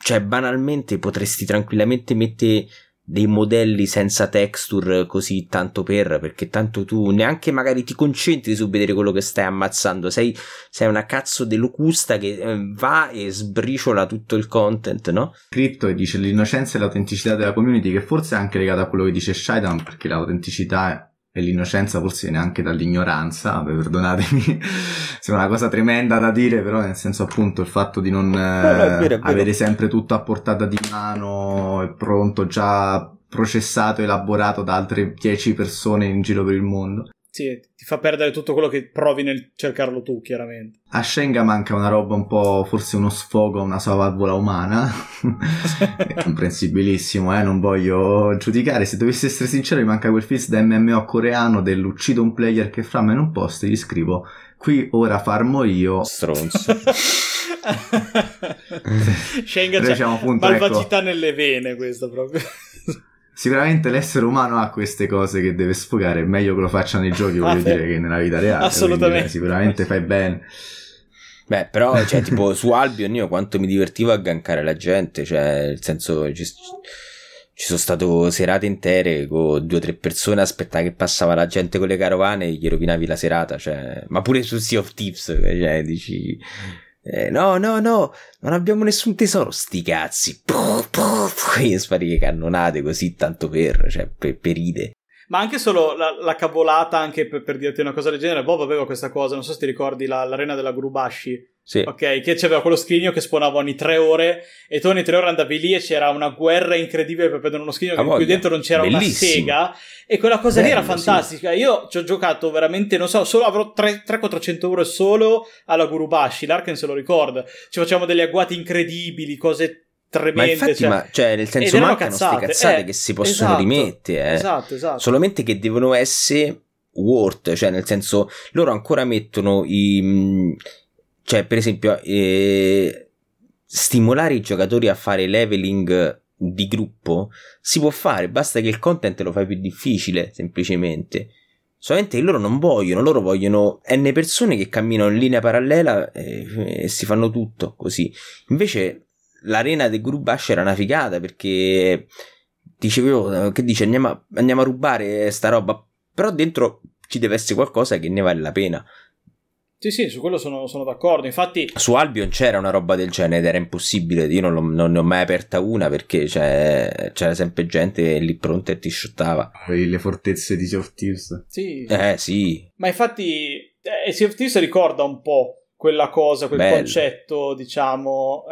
cioè banalmente potresti tranquillamente mettere dei modelli senza texture così tanto perché tanto tu neanche magari ti concentri su vedere quello che stai ammazzando, sei una cazzo di locusta che va e sbriciola tutto il content, no? Scritto e dice l'innocenza e l'autenticità della community, che forse è anche legata a quello che dice Shydan, perché l'autenticità e l'innocenza forse viene anche dall'ignoranza, perdonatemi, è una cosa tremenda da dire, però nel senso appunto il fatto di non è vero. Avere sempre tutto a portata di mano e pronto, già processato, elaborato da altre 10 persone in giro per il mondo. Sì, ti fa perdere tutto quello che provi nel cercarlo tu, chiaramente. A Shenga manca una roba un po', forse uno sfogo, una sua valvola umana. È comprensibilissimo, non voglio giudicare. Se dovessi essere sincero, mi manca quel film da MMO coreano dell'uccido un player che fra me non posto e gli scrivo qui ora farmo io. Stronzo. Shenga, diciamo, appunto, malvagità, ecco, nelle vene, questo proprio. Sicuramente l'essere umano ha queste cose che deve sfogare, è meglio che lo faccia nei giochi, voglio dire, che nella vita reale. Assolutamente. Quindi, sicuramente fai bene. Beh, però, cioè, tipo, su Albion io quanto mi divertivo a gankare la gente, cioè, nel senso, ci sono stato serate intere con 2 o 3 persone, aspettare che passava la gente con le carovane e gli rovinavi la serata, cioè, ma pure su Sea of Thieves, cioè, dici... No, non abbiamo nessun tesoro, sti cazzi, e sparire cannonate così tanto per ide. Ma anche solo la cavolata, anche per dirti una cosa del genere, Bob aveva questa cosa, non so se ti ricordi, l'arena della Grubashi, sì. Ok, che c'aveva quello scrigno che spawnava ogni 3 ore, e tu ogni 3 ore andavi lì e c'era una guerra incredibile per prendere uno scrigno che qui dentro non c'era. Bellissimo. Una sega, e quella cosa lì era fantastica, sì. Io ci ho giocato veramente, non so, solo avrò 300-400 ore solo alla Gurubashi, Larkin se lo ricorda, ci facevamo degli agguati incredibili, cose tremende, ma infatti, cioè nel senso mancano queste cazzate che si possono rimettere. Esatto. Solamente che devono essere worth, cioè nel senso loro ancora mettono i... Cioè, per esempio, stimolare i giocatori a fare leveling di gruppo si può fare, basta che il content lo fai più difficile, semplicemente. Solamente loro non vogliono, loro vogliono N persone che camminano in linea parallela e si fanno tutto così. Invece l'arena del Grubash era una figata, perché dicevo, che dice andiamo a rubare sta roba, però dentro ci deve essere qualcosa che ne vale la pena. Sì, su quello sono d'accordo, infatti... Su Albion c'era una roba del genere, era impossibile, io non ne ho mai aperta una, perché c'era sempre gente lì pronta e ti shottava. Le fortezze di Sea of Thieves. Sì. Sì. Ma infatti Sea of Thieves ricorda un po' quella cosa, quel concetto, diciamo,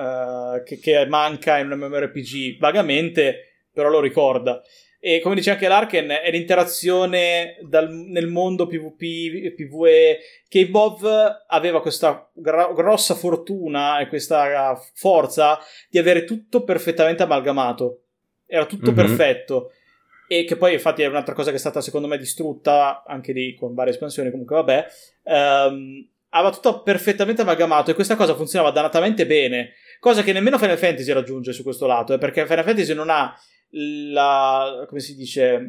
che manca in un MMORPG, vagamente, però lo ricorda. E come dice anche Larkin, è l'interazione nel mondo PvP, PvE, che Bob aveva questa grossa fortuna e questa forza di avere tutto perfettamente amalgamato. Era tutto perfetto. E che poi infatti è un'altra cosa che è stata secondo me distrutta, anche lì con varie espansioni, comunque vabbè. Aveva tutto perfettamente amalgamato e questa cosa funzionava dannatamente bene. Cosa che nemmeno Final Fantasy raggiunge su questo lato, perché Final Fantasy non ha... come si dice,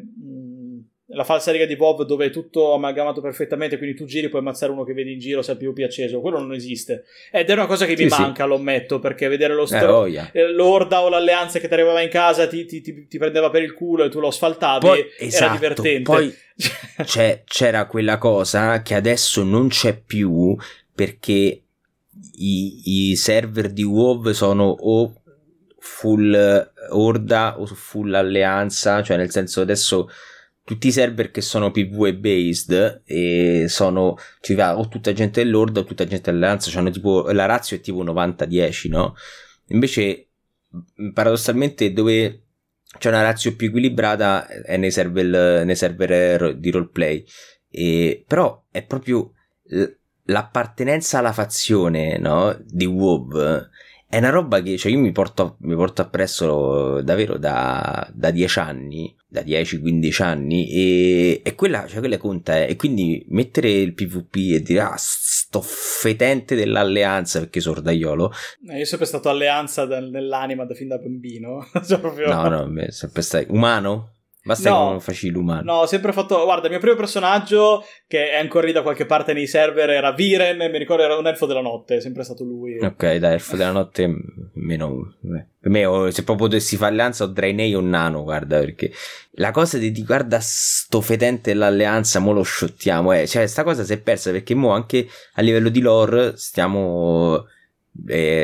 la falsa riga di Bob dove è tutto amalgamato perfettamente, quindi tu giri, puoi ammazzare uno che vedi in giro se è PvP acceso, quello non esiste, ed è una cosa che mi manca, lo ammetto, perché vedere l'orda o l'alleanza che ti arrivava in casa ti prendeva per il culo e tu lo asfaltavi, era divertente. Poi c'era quella cosa che adesso non c'è più, perché i server di WoW sono o full orda o full alleanza, cioè nel senso adesso tutti i server che sono PvE based e sono, ci va o tutta gente dell'Orda o tutta gente dell'Alleanza, cioè tipo la ratio è tipo 90-10, no? Invece paradossalmente dove c'è una ratio più equilibrata è nei server di roleplay, però è proprio l'appartenenza alla fazione, no? Di WoW è una roba che, cioè, io mi porto appresso davvero da 10 anni, da 10-15 anni, e quella, cioè, quella conta, e quindi mettere il PvP e dire sto fetente dell'alleanza perché sono ordaiolo. Io sono sempre stato alleanza nell'anima fin da bambino. Cioè, proprio... No, sempre stai umano. Basta no, che non faci l'umano. No, ho sempre fatto... Guarda, il mio primo personaggio, che è ancora lì da qualche parte nei server, era Viren, mi ricordo era un elfo della notte, è sempre stato lui. Ok, dai, elfo della notte, meno... Per me, se proprio potessi fare alleanza, o Draenei o Nano, guarda, perché... La cosa di guarda sto fetente l'alleanza, mo lo sciottiamo, Cioè, sta cosa si è persa, perché mo anche a livello di lore stiamo...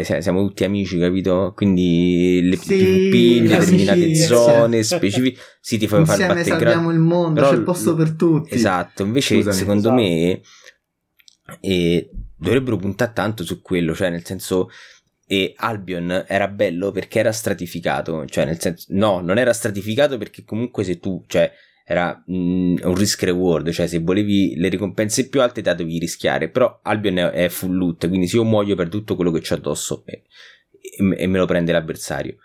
siamo tutti amici, capito? Quindi le PvP, determinate zone specifiche, sì, ti fanno fare battaglia, salviamo il mondo, però c'è posto per tutti. Esatto, invece secondo me dovrebbero puntare tanto su quello, cioè nel senso, Albion era bello perché era stratificato, cioè nel senso, no, non era stratificato perché comunque se tu, cioè era un risk reward, cioè se volevi le ricompense più alte te dovevi rischiare, però Albion è full loot, quindi se io muoio per tutto quello che c'ho addosso e me lo prende l'avversario,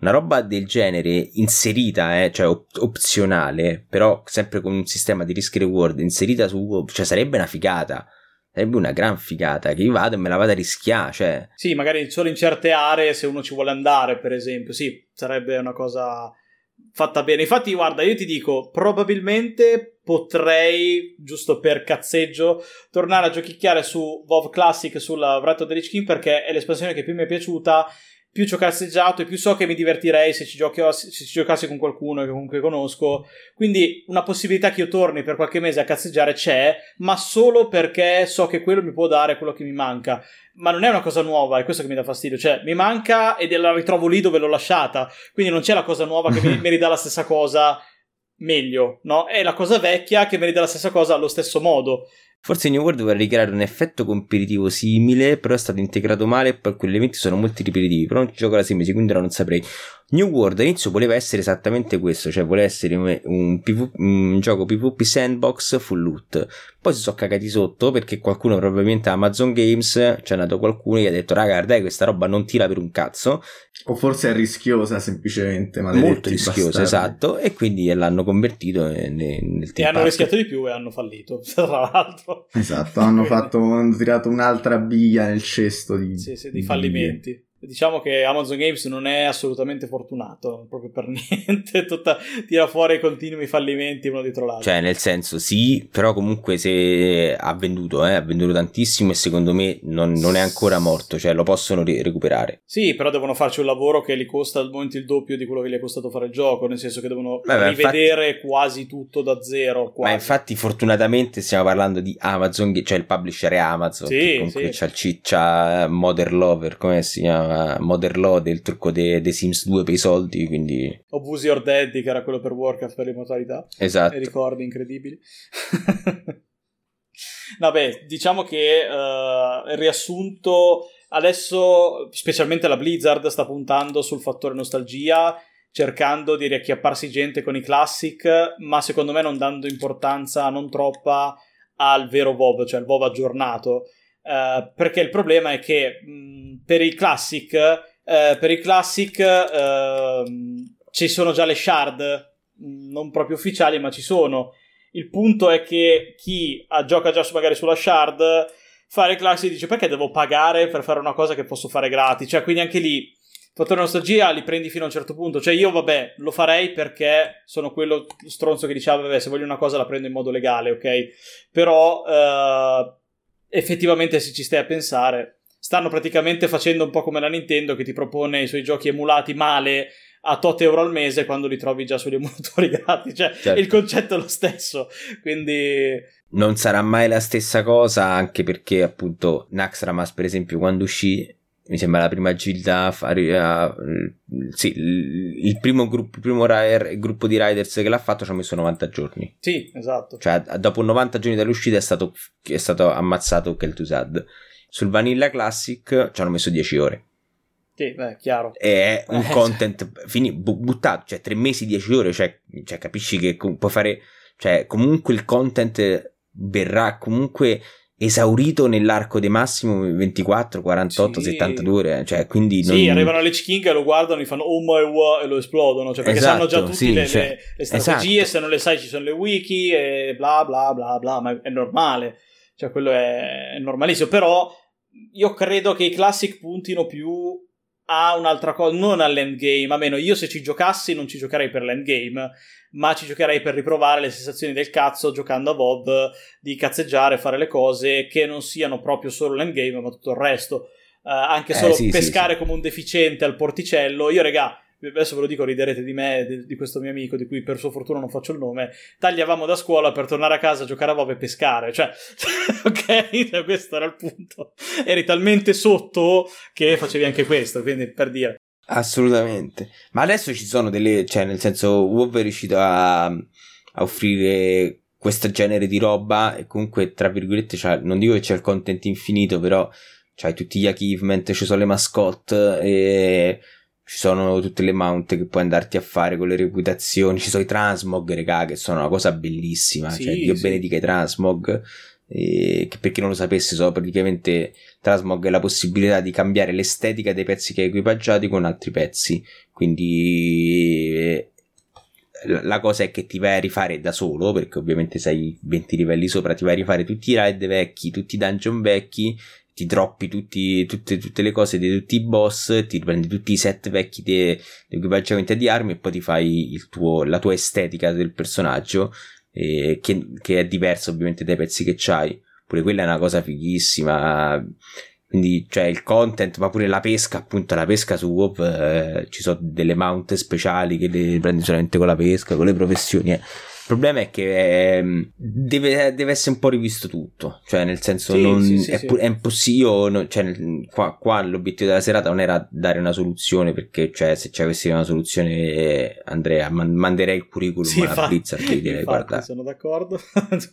una roba del genere inserita, cioè opzionale, però sempre con un sistema di risk reward inserita su, cioè sarebbe una figata, sarebbe una gran figata, che io vado e me la vado a rischiare, cioè sì, magari solo in certe aree se uno ci vuole andare, per esempio, sì, sarebbe una cosa fatta bene. Infatti guarda, io ti dico, probabilmente potrei, giusto per cazzeggio, tornare a giochicchiare su WoW Classic, sulla Wrath of the Lich King, perché è l'espansione che più mi è piaciuta, più ci ho cazzeggiato e più so che mi divertirei se ci giocassi con qualcuno che comunque conosco, quindi una possibilità che io torni per qualche mese a cazzeggiare c'è, ma solo perché so che quello mi può dare quello che mi manca. Ma non è una cosa nuova, è questo che mi dà fastidio, cioè mi manca e la ritrovo lì dove l'ho lasciata, quindi non c'è la cosa nuova che mi ridà la stessa cosa meglio, no? È la cosa vecchia che mi ridà la stessa cosa allo stesso modo. Forse New World vorrebbe creare un effetto competitivo simile, però è stato integrato male e poi quegli eventi sono molto ripetitivi, però non ci gioco da 6 mesi, quindi non saprei. New World all'inizio voleva essere esattamente questo, cioè voleva essere un gioco PvP sandbox full loot, poi si sono cagati sotto perché qualcuno, probabilmente Amazon Games, c'è andato qualcuno e gli ha detto raga, guarda, questa roba non tira per un cazzo, o forse è rischiosa semplicemente, molto rischiosa, bastardi. Esatto, e quindi l'hanno convertito nel team e hanno rischiato di più e hanno fallito, tra l'altro. Esatto, hanno tirato un'altra biglia nel cesto di fallimenti. Biglie. Diciamo che Amazon Games non è assolutamente fortunato, proprio per niente, tira fuori i continui fallimenti uno dietro l'altro. Cioè nel senso sì, però comunque se ha venduto tantissimo e secondo me non è ancora morto, cioè lo possono recuperare. Sì, però devono farci un lavoro che gli costa al momento il doppio di quello che gli è costato fare il gioco, nel senso che devono rivedere quasi tutto da zero. Quasi. Ma infatti fortunatamente stiamo parlando di Amazon, cioè il publisher è Amazon, sì, che comunque sì. c'ha Modern Lover, come si chiama? Modern Love, del trucco dei Sims 2 per i soldi, quindi Obuse Your Daddy, che era quello per Warcraft, per le modalità, esatto, ricordi incredibili. Vabbè, diciamo che riassunto, adesso specialmente la Blizzard sta puntando sul fattore nostalgia, cercando di riacchiapparsi gente con i classic, ma secondo me non dando importanza, non troppa, al vero WoW, cioè il WoW aggiornato. Perché il problema è che per i classic ci sono già le shard, non proprio ufficiali, ma ci sono. Il punto è che chi gioca già magari sulla shard, fare classic dice perché devo pagare per fare una cosa che posso fare gratis, cioè quindi anche lì fattore nostalgia li prendi fino a un certo punto, cioè io vabbè lo farei perché sono quello stronzo che diceva vabbè se voglio una cosa la prendo in modo legale, ok, però effettivamente se ci stai a pensare stanno praticamente facendo un po' come la Nintendo che ti propone i suoi giochi emulati male a tot euro al mese quando li trovi già sugli emulatori gratis, cioè certo. Il concetto è lo stesso, quindi non sarà mai la stessa cosa, anche perché appunto Naxxramas per esempio quando uscì mi sembra la prima gilda sì, il primo gruppo di Riders che l'ha fatto ci ha messo 90 giorni. Sì, esatto. Cioè dopo 90 giorni dall'uscita è stato ammazzato Kel'Thuzad. Sul Vanilla Classic ci hanno messo 10 ore. Sì, beh, chiaro. E è un content buttato, cioè 3 mesi 10 ore, cioè capisci che puoi fare, cioè comunque il content verrà comunque esaurito nell'arco dei massimo 24, 48, sì. 72 ore, cioè quindi non... Sì, arrivano alle Lich King e lo guardano e fanno oh my wow e lo esplodono, cioè perché esatto, sanno già tutti sì, le strategie, esatto. Se non le sai ci sono le wiki e bla bla bla bla, ma è normale, cioè quello è normalissimo, però io credo che i Classic puntino più a un'altra cosa, non all'endgame, a meno io se ci giocassi non ci giocherei per l'endgame, ma ci giocherei per riprovare le sensazioni del cazzo giocando a WoW, di cazzeggiare, fare le cose che non siano proprio solo l'endgame ma tutto il resto, anche solo sì, pescare sì, come un deficiente al porticello. Io regà, adesso ve lo dico, riderete di me, di questo mio amico di cui per sua fortuna non faccio il nome, tagliavamo da scuola per tornare a casa a giocare a WoW e pescare, cioè ok, questo era il punto, eri talmente sotto che facevi anche questo, quindi per dire. Assolutamente, ma adesso ci sono delle, cioè nel senso WoW è riuscito a offrire questo genere di roba e comunque tra virgolette, cioè, non dico che c'è il content infinito, però c'hai tutti gli achievement, ci sono le mascotte e ci sono tutte le mount che puoi andarti a fare con le reputazioni, ci sono i transmog, regà, che sono una cosa bellissima, sì, cioè Dio benedica i transmog, che per chi non lo sapesse sono praticamente, transmog è la possibilità di cambiare l'estetica dei pezzi che hai equipaggiati con altri pezzi, quindi la cosa è che ti vai a rifare da solo, perché ovviamente sei 20 livelli sopra, ti vai a rifare tutti i raid vecchi, tutti i dungeon vecchi, ti droppi tutte le cose di tutti i boss, ti prendi tutti i set vecchi di equipaggiamento di armi e poi ti fai la tua estetica del personaggio, che è diversa ovviamente dai pezzi che c'hai. Pure quella è una cosa fighissima, quindi cioè il content, ma pure la pesca, appunto la pesca su WoW, ci sono delle mount speciali che le prendi solamente con la pesca, con le professioni. Il problema è che deve essere un po' rivisto tutto, cioè nel senso è impossibile, no, cioè, qua l'obiettivo della serata non era dare una soluzione, perché cioè se ci avessi una soluzione Andrea manderei il curriculum alla Blizzard e direi guarda, sono d'accordo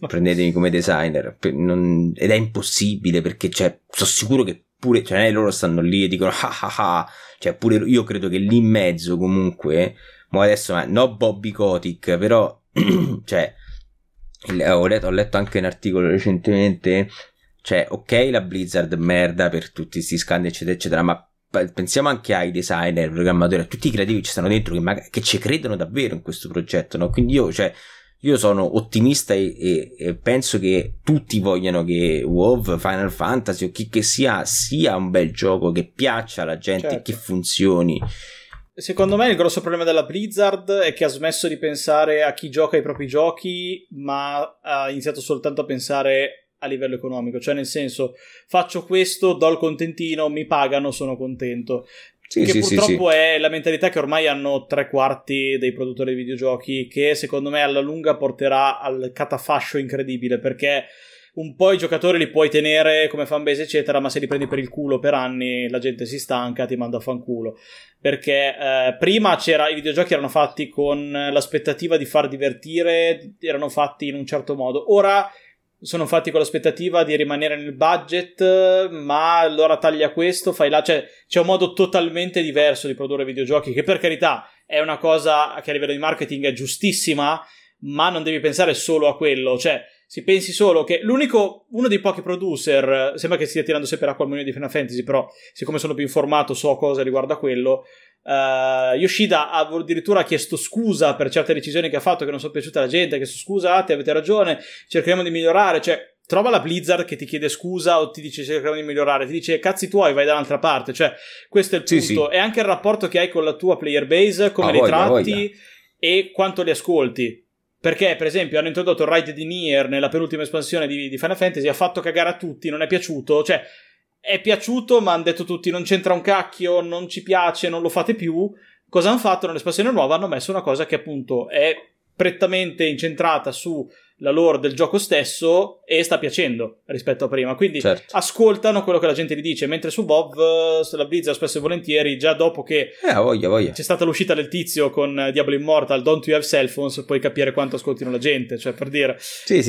prendetemi come designer, ed è impossibile, perché cioè sono sicuro che pure cioè loro stanno lì e dicono cioè pure io credo che lì in mezzo comunque, ma adesso no Bobby Kotick, però cioè ho letto anche un articolo recentemente, cioè ok la Blizzard merda per tutti sti scandi eccetera eccetera, ma pensiamo anche ai designer, ai programmatori, a tutti i creativi che stanno dentro, che ci credono davvero in questo progetto, no? Quindi io sono ottimista e penso che tutti vogliano che WoW, Final Fantasy o chi che sia un bel gioco che piaccia alla gente, certo, che funzioni. Secondo me il grosso problema della Blizzard è che ha smesso di pensare a chi gioca i propri giochi, ma ha iniziato soltanto a pensare a livello economico, cioè nel senso faccio questo, do il contentino, mi pagano, sono contento, purtroppo è la mentalità che ormai hanno tre quarti dei produttori di videogiochi, che secondo me alla lunga porterà al catafascio incredibile, perché un po' i giocatori li puoi tenere come fanbase eccetera, ma se li prendi per il culo per anni la gente si stanca, ti manda a fanculo, perché prima i videogiochi erano fatti con l'aspettativa di far divertire, erano fatti in un certo modo, ora sono fatti con l'aspettativa di rimanere nel budget, ma allora taglia questo, fai là, cioè c'è un modo totalmente diverso di produrre videogiochi, che per carità è una cosa che a livello di marketing è giustissima, ma non devi pensare solo a quello, cioè si pensi solo che uno dei pochi producer, sembra che stia tirando sempre l'acqua al mulino di Final Fantasy, però siccome sono più informato so cosa riguarda quello, Yoshida ha addirittura chiesto scusa per certe decisioni che ha fatto che non sono piaciute alla gente, ha chiesto scusate, avete ragione, cercheremo di migliorare, cioè trova la Blizzard che ti chiede scusa o ti dice cercheremo di migliorare, ti dice cazzi tuoi, vai da un'altra parte, cioè questo è il punto, e anche il rapporto che hai con la tua player base, come li tratti e quanto li ascolti. Perché, per esempio, hanno introdotto il raid di Nier nella penultima espansione di Final Fantasy, ha fatto cagare a tutti, non è piaciuto, cioè è piaciuto ma hanno detto tutti non c'entra un cacchio, non ci piace, non lo fate più. Cosa hanno fatto? Nell'espansione nuova hanno messo una cosa che appunto è prettamente incentrata su la lore del gioco stesso e sta piacendo rispetto a prima, quindi certo, ascoltano quello che la gente gli dice, mentre su WoW la Blizzard spesso e volentieri già dopo che voglia. C'è stata l'uscita del tizio con Diablo Immortal, Don't You Have Cell Phones, puoi capire quanto ascoltino la gente, cioè per dire sì.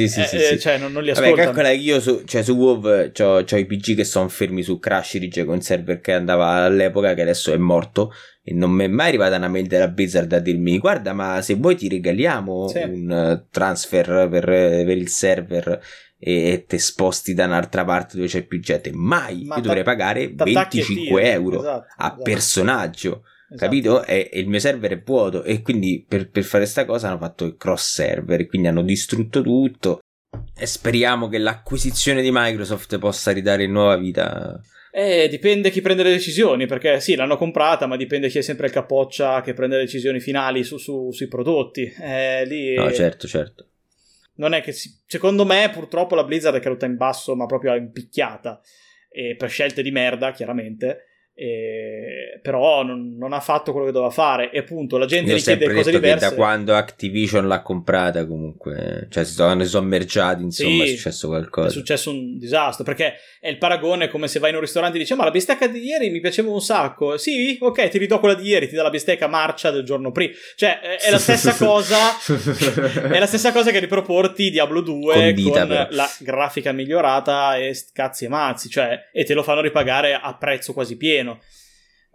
Cioè, non li ascoltano. Vabbè, calcola, io su WoW c'ho i PG che sono fermi su Crash Ridge, con server che andava all'epoca, che adesso è morto, e non mi è mai arrivata una mail della Blizzard a dirmi guarda, ma se vuoi ti regaliamo un transfer per il server e te sposti da un'altra parte dove c'è più gente. Mai. Ma io dovrei pagare 25 euro a personaggio, capito? E il mio server è vuoto, e quindi per fare sta cosa hanno fatto il cross server, quindi hanno distrutto tutto, e speriamo che l'acquisizione di Microsoft possa ridare nuova vita. Dipende chi prende le decisioni, perché sì, l'hanno comprata, ma dipende chi è sempre il capoccia che prende le decisioni finali sui prodotti. Lì no, certo. Non è che secondo me, purtroppo, la Blizzard è caduta in basso, ma proprio impicchiata, per scelte di merda, chiaramente. Però non ha fatto quello che doveva fare, e appunto la gente richiede cose diverse. Da quando Activision l'ha comprata, comunque, cioè ne sono mergiati, insomma, è successo qualcosa, è successo un disastro, perché è il paragone come se vai in un ristorante e dici ma la bistecca di ieri mi piaceva un sacco, sì, ok, ti ridò quella di ieri, ti dà la bistecca marcia del giorno prima, cioè è la stessa cosa è la stessa cosa che riproporti Diablo 2 condita, con la grafica migliorata e cazzi e mazzi, cioè, e te lo fanno ripagare a prezzo quasi pieno.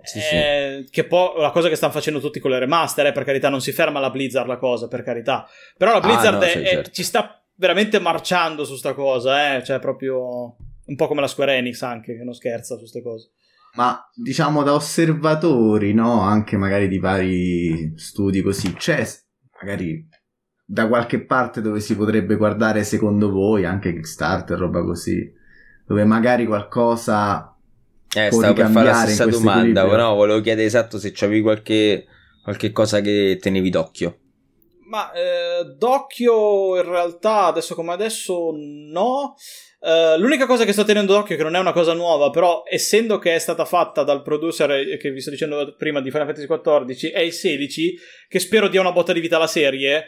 Sì. Che poi la cosa che stanno facendo tutti con le remaster, per carità, non si ferma la Blizzard la cosa, per carità, però la Blizzard ci sta veramente marciando su sta cosa, cioè proprio un po' come la Square Enix anche, che non scherza su ste cose. Ma diciamo da osservatori, no, anche magari di vari studi così, c'è magari da qualche parte dove si potrebbe guardare, secondo voi, anche Kickstarter, roba così, dove magari qualcosa... stavo per fare la stessa domanda, però volevo chiedere esatto se c'avevi qualche cosa che tenevi d'occhio. Ma d'occhio in realtà adesso come adesso no. L'unica cosa che sto tenendo d'occhio, che non è una cosa nuova, però essendo che è stata fatta dal producer che vi sto dicendo prima di Final Fantasy XIV, è il 16, che spero dia una botta di vita alla serie,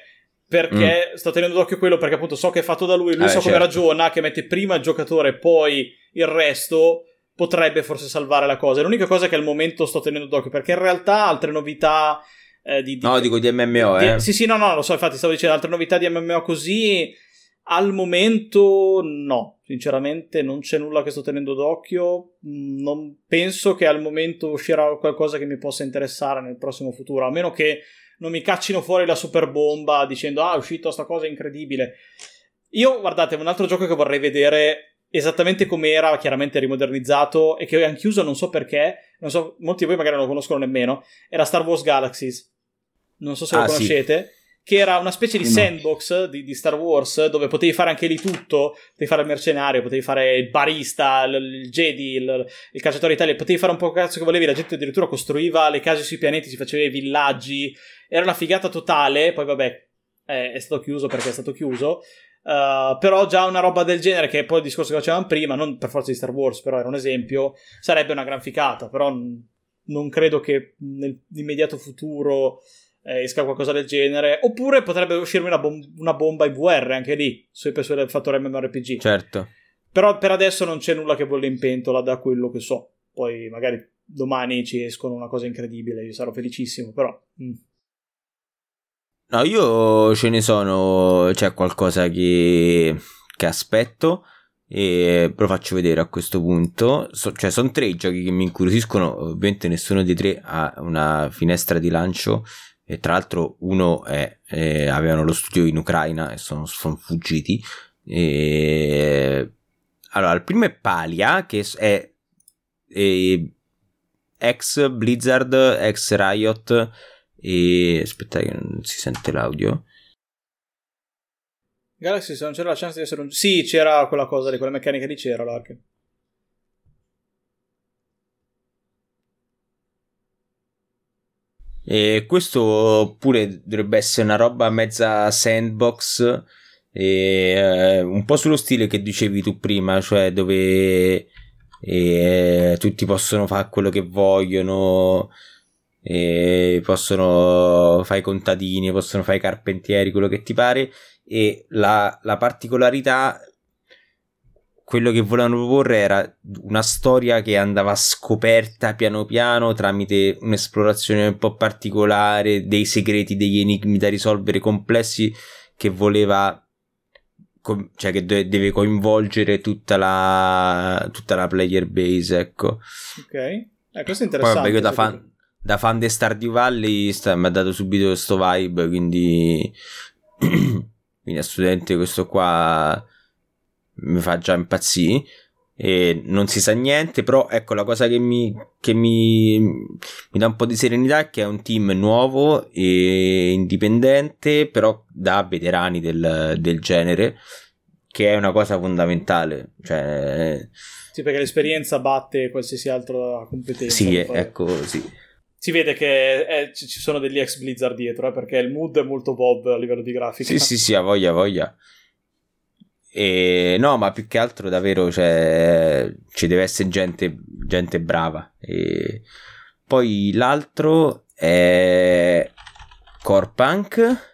perché sto tenendo d'occhio quello, perché appunto so che è fatto da lui, come ragiona, che mette prima il giocatore e poi il resto... potrebbe forse salvare la cosa. È l'unica cosa che al momento sto tenendo d'occhio, perché in realtà altre novità dico di MMO no, lo so, infatti stavo dicendo altre novità di MMO così al momento no, sinceramente non c'è nulla che sto tenendo d'occhio. Non penso che al momento uscirà qualcosa che mi possa interessare nel prossimo futuro, a meno che non mi caccino fuori la super bomba dicendo è uscito sta cosa incredibile. Io, guardate, un altro gioco che vorrei vedere esattamente come era, chiaramente rimodernizzato, e che hanno chiuso non so perché, non so, molti di voi magari non lo conoscono nemmeno, era Star Wars Galaxies, non so se lo conoscete, che era una specie di sandbox di Star Wars, dove potevi fare anche lì tutto, potevi fare il mercenario, potevi fare il barista, il Jedi, il cacciatore di taglie, potevi fare un po' cazzo che volevi, la gente addirittura costruiva le case sui pianeti, si faceva i villaggi, era una figata totale. Poi vabbè, è stato chiuso perché è stato chiuso. Però già una roba del genere, che è poi il discorso che facevamo prima, non per forza di Star Wars, però era un esempio, sarebbe una gran ficata. Però non credo che nell'immediato futuro esca qualcosa del genere. Oppure potrebbe uscirmi una bomba IVR anche lì, sul fattore MMORPG. Certo. Però per adesso non c'è nulla che bolle in pentola, da quello che so. Poi magari domani ci escono una cosa incredibile, io sarò felicissimo, però... No, io ce ne sono, c'è qualcosa che aspetto, e ve lo faccio vedere a questo punto. Cioè sono tre giochi che mi incuriosiscono, ovviamente nessuno dei tre ha una finestra di lancio, e tra l'altro uno avevano lo studio in Ucraina e sono fuggiti. Allora, il primo è Palia, che è ex Blizzard, ex Riot, e aspetta che non si sente l'audio. Galaxy, se non c'era la chance di essere un... Sì, c'era quella cosa lì, quella meccanica lì c'era, Larkin. E questo pure dovrebbe essere una roba mezza sandbox, un po' sullo stile che dicevi tu prima, cioè dove tutti possono fare quello che vogliono, e possono fare i contadini, possono fare i carpentieri, quello che ti pare, e la particolarità, quello che volevano proporre era una storia che andava scoperta piano piano tramite un'esplorazione un po' particolare, dei segreti, degli enigmi da risolvere complessi, che voleva, cioè che deve coinvolgere tutta la player base, ecco. Ok, questo è interessante. Poi, vabbè, io da fan di Stardew Valley mi ha dato subito questo vibe, quindi a studente questo qua mi fa già impazzire. E non si sa niente, però ecco la cosa che mi dà un po' di serenità è che è un team nuovo e indipendente, però da veterani del genere, che è una cosa fondamentale, cioè sì, perché l'esperienza batte qualsiasi altra competenza. Sì, ecco, sì. Si vede che ci sono degli ex Blizzard dietro, perché il mood è molto Bob a livello di grafica. Sì, sì, sì, a voglia, a voglia. E no, ma più che altro davvero, cioè, ci deve essere gente brava. E poi l'altro è Corpunk,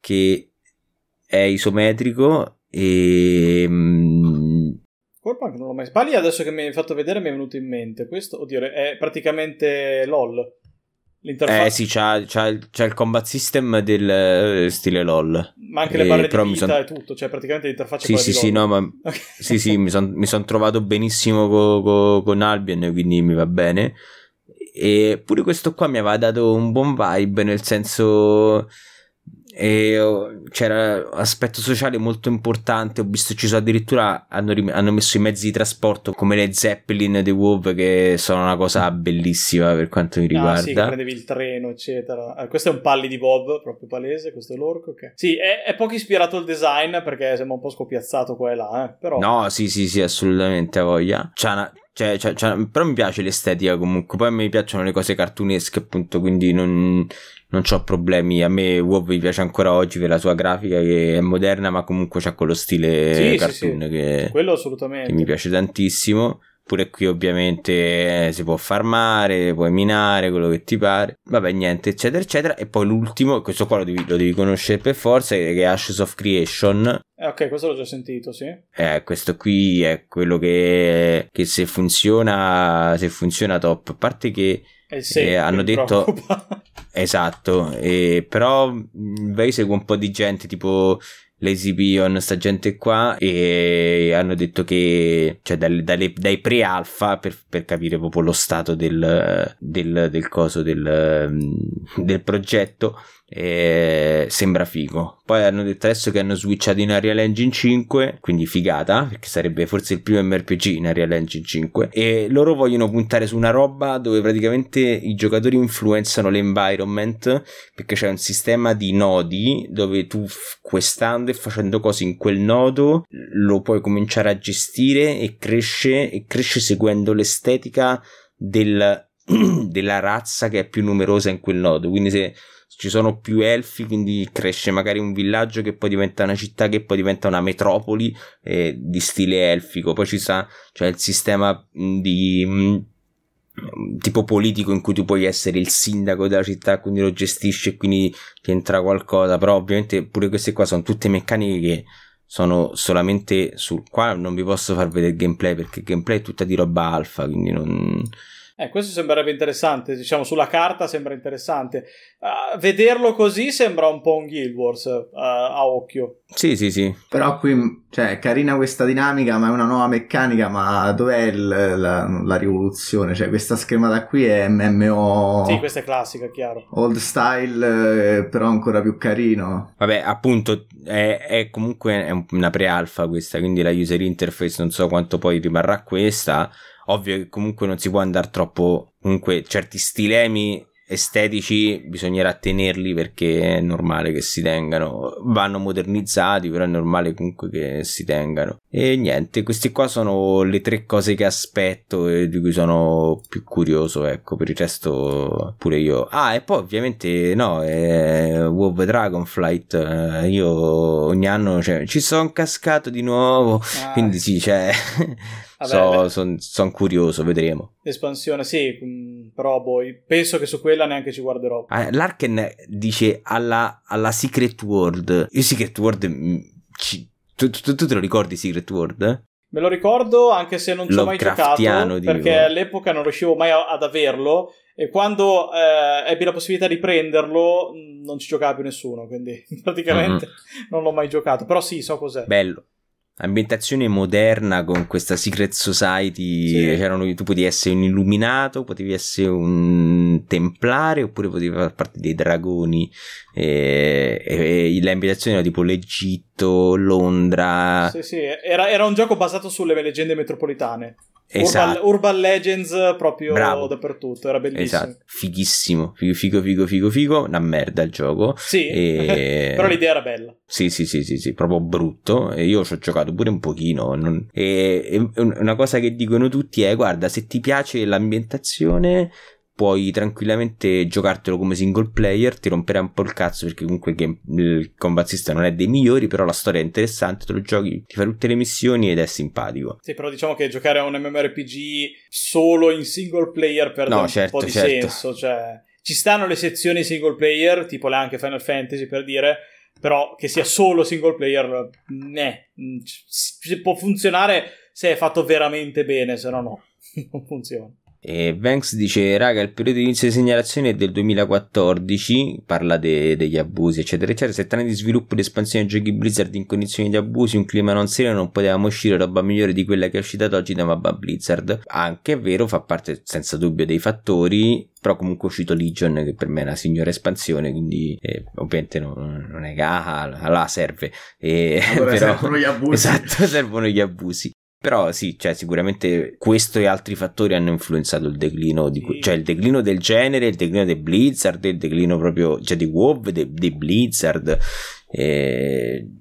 che è isometrico. E Corpunk non l'ho mai... Parli adesso che mi hai fatto vedere, mi è venuto in mente questo. Oddio, è praticamente LOL. L'interfaccia... sì, c'ha il combat system del stile LOL. Ma anche le barre di vita e tutto, cioè praticamente l'interfaccia sì, sì, di LOL. Sì, no, ma... okay. Sì, sì, mi son trovato benissimo con Albion, quindi mi va bene. E pure questo qua mi aveva dato un buon vibe, nel senso... c'era aspetto sociale molto importante. Ho visto ci sono addirittura hanno messo i mezzi di trasporto come le Zeppelin dei WoW, che sono una cosa bellissima per quanto mi riguarda. Ah sì, prendevi il treno eccetera. Questo è un palli di Bob proprio palese, questo è l'orco, okay. Sì, è poco ispirato al design perché sembra un po' scopiazzato qua e là, però no, sì sì sì, assolutamente, a voglia. Però mi piace l'estetica comunque. Poi mi piacciono le cose cartunesche, appunto, quindi non c'ho problemi. A me WoW mi piace ancora oggi per la sua grafica, che è moderna ma comunque c'ha quello stile sì, cartoon sì, sì. Che quello assolutamente, che mi piace tantissimo. Pure qui ovviamente si può farmare, puoi minare, quello che ti pare, vabbè, niente, eccetera eccetera. E poi l'ultimo, questo qua lo devi conoscere per forza, che è Ashes of Creation. Ok, questo l'ho già sentito, sì. Questo qui è quello che se funziona top, a parte che hanno detto preoccupa. Esatto, però vai, seguo un po' di gente tipo Lazy Pion, sta gente qua, e hanno detto che, cioè, dai pre-alfa per capire proprio lo stato del coso del progetto, sembra figo. Poi hanno detto adesso che hanno switchato in Unreal Engine 5, quindi figata, perché sarebbe forse il primo MMORPG in Unreal Engine 5, e loro vogliono puntare su una roba dove praticamente i giocatori influenzano l'environment, perché c'è un sistema di nodi dove tu, questando e facendo cose in quel nodo, lo puoi cominciare a gestire, e cresce seguendo l'estetica della razza che è più numerosa in quel nodo. Quindi se ci sono più elfi, quindi cresce magari un villaggio che poi diventa una città, che poi diventa una metropoli di stile elfico. Poi ci sta, cioè, il sistema di tipo politico in cui tu puoi essere il sindaco della città, quindi lo gestisci e quindi ti entra qualcosa. Però ovviamente pure queste qua sono tutte meccaniche che sono solamente sul... qua non vi posso far vedere il gameplay, perché il gameplay è tutta di roba alfa, quindi non... questo sembrerebbe interessante, diciamo sulla carta sembra interessante, vederlo così sembra un po' un Guild Wars a occhio. Sì sì sì, però qui, cioè, è carina questa dinamica, ma è una nuova meccanica, ma dov'è la rivoluzione? Cioè questa schermata qui è MMO. Sì, questa è classica, chiaro, old style, però ancora più carino. Vabbè, appunto è comunque è una pre-alpha questa, quindi la user interface non so quanto poi rimarrà questa. Ovvio che comunque non si può andare troppo, comunque certi stilemi estetici bisognerà tenerli, perché è normale che si tengano, vanno modernizzati, però è normale comunque che si tengano. E niente, queste qua sono le tre cose che aspetto e di cui sono più curioso, ecco. Per il resto pure io. E poi ovviamente no, WoW Dragonflight, io ogni anno, cioè, ci sono cascato di nuovo, quindi sì, cioè sono curioso, vedremo. Espansione, sì, Però poi penso che su quella neanche ci guarderò. Larkin dice alla Secret World. Il Secret World tu te lo ricordi Secret World? Me lo ricordo, anche se non ci ho mai giocato, perché all'epoca non riuscivo mai ad averlo, e quando ebbi la possibilità di prenderlo non ci giocava più nessuno, quindi praticamente non l'ho mai giocato, però sì, so cos'è. Bello. Ambientazione moderna con questa Secret Society, sì. C'erano, tu potevi essere un illuminato, potevi essere un templare oppure potevi far parte dei dragoni, e l'ambientazione era tipo l'Egitto, Londra. Sì, sì, era un gioco basato sulle leggende metropolitane. Esatto. Urban Legends proprio. Bravo. Dappertutto, era bellissimo. Esatto. Fighissimo, figo, una merda il gioco. Sì, però l'idea era bella. Sì, proprio brutto. E io ci ho giocato pure un pochino. Una cosa che dicono tutti è: guarda, se ti piace l'ambientazione puoi tranquillamente giocartelo come single player, ti romperà un po' il cazzo perché comunque il combat system non è dei migliori, però la storia è interessante, te lo giochi, ti fai tutte le missioni ed è simpatico. Sì, però diciamo che giocare a un MMORPG solo in single player perde un po' di senso, cioè ci stanno le sezioni single player, tipo le anche Final Fantasy per dire, però che sia solo single player, può funzionare se è fatto veramente bene, se no non funziona. E Banks dice: raga, il periodo di inizio di segnalazione è del 2014, parla degli abusi eccetera, 7 anni di sviluppo ed espansione di giochi Blizzard in condizioni di abusi, un clima non serio, non potevamo uscire roba migliore di quella che è uscita ad oggi da Mabba Blizzard. Anche è vero, fa parte senza dubbio dei fattori, però comunque è uscito Legion, che per me è una signora espansione, quindi ovviamente non è che serve, però servono gli abusi. Esatto, servono gli abusi. Però sì, cioè sicuramente questo e altri fattori hanno influenzato il declino cioè il declino del genere, il declino del Blizzard, il declino proprio, cioè di WoW, di Blizzard,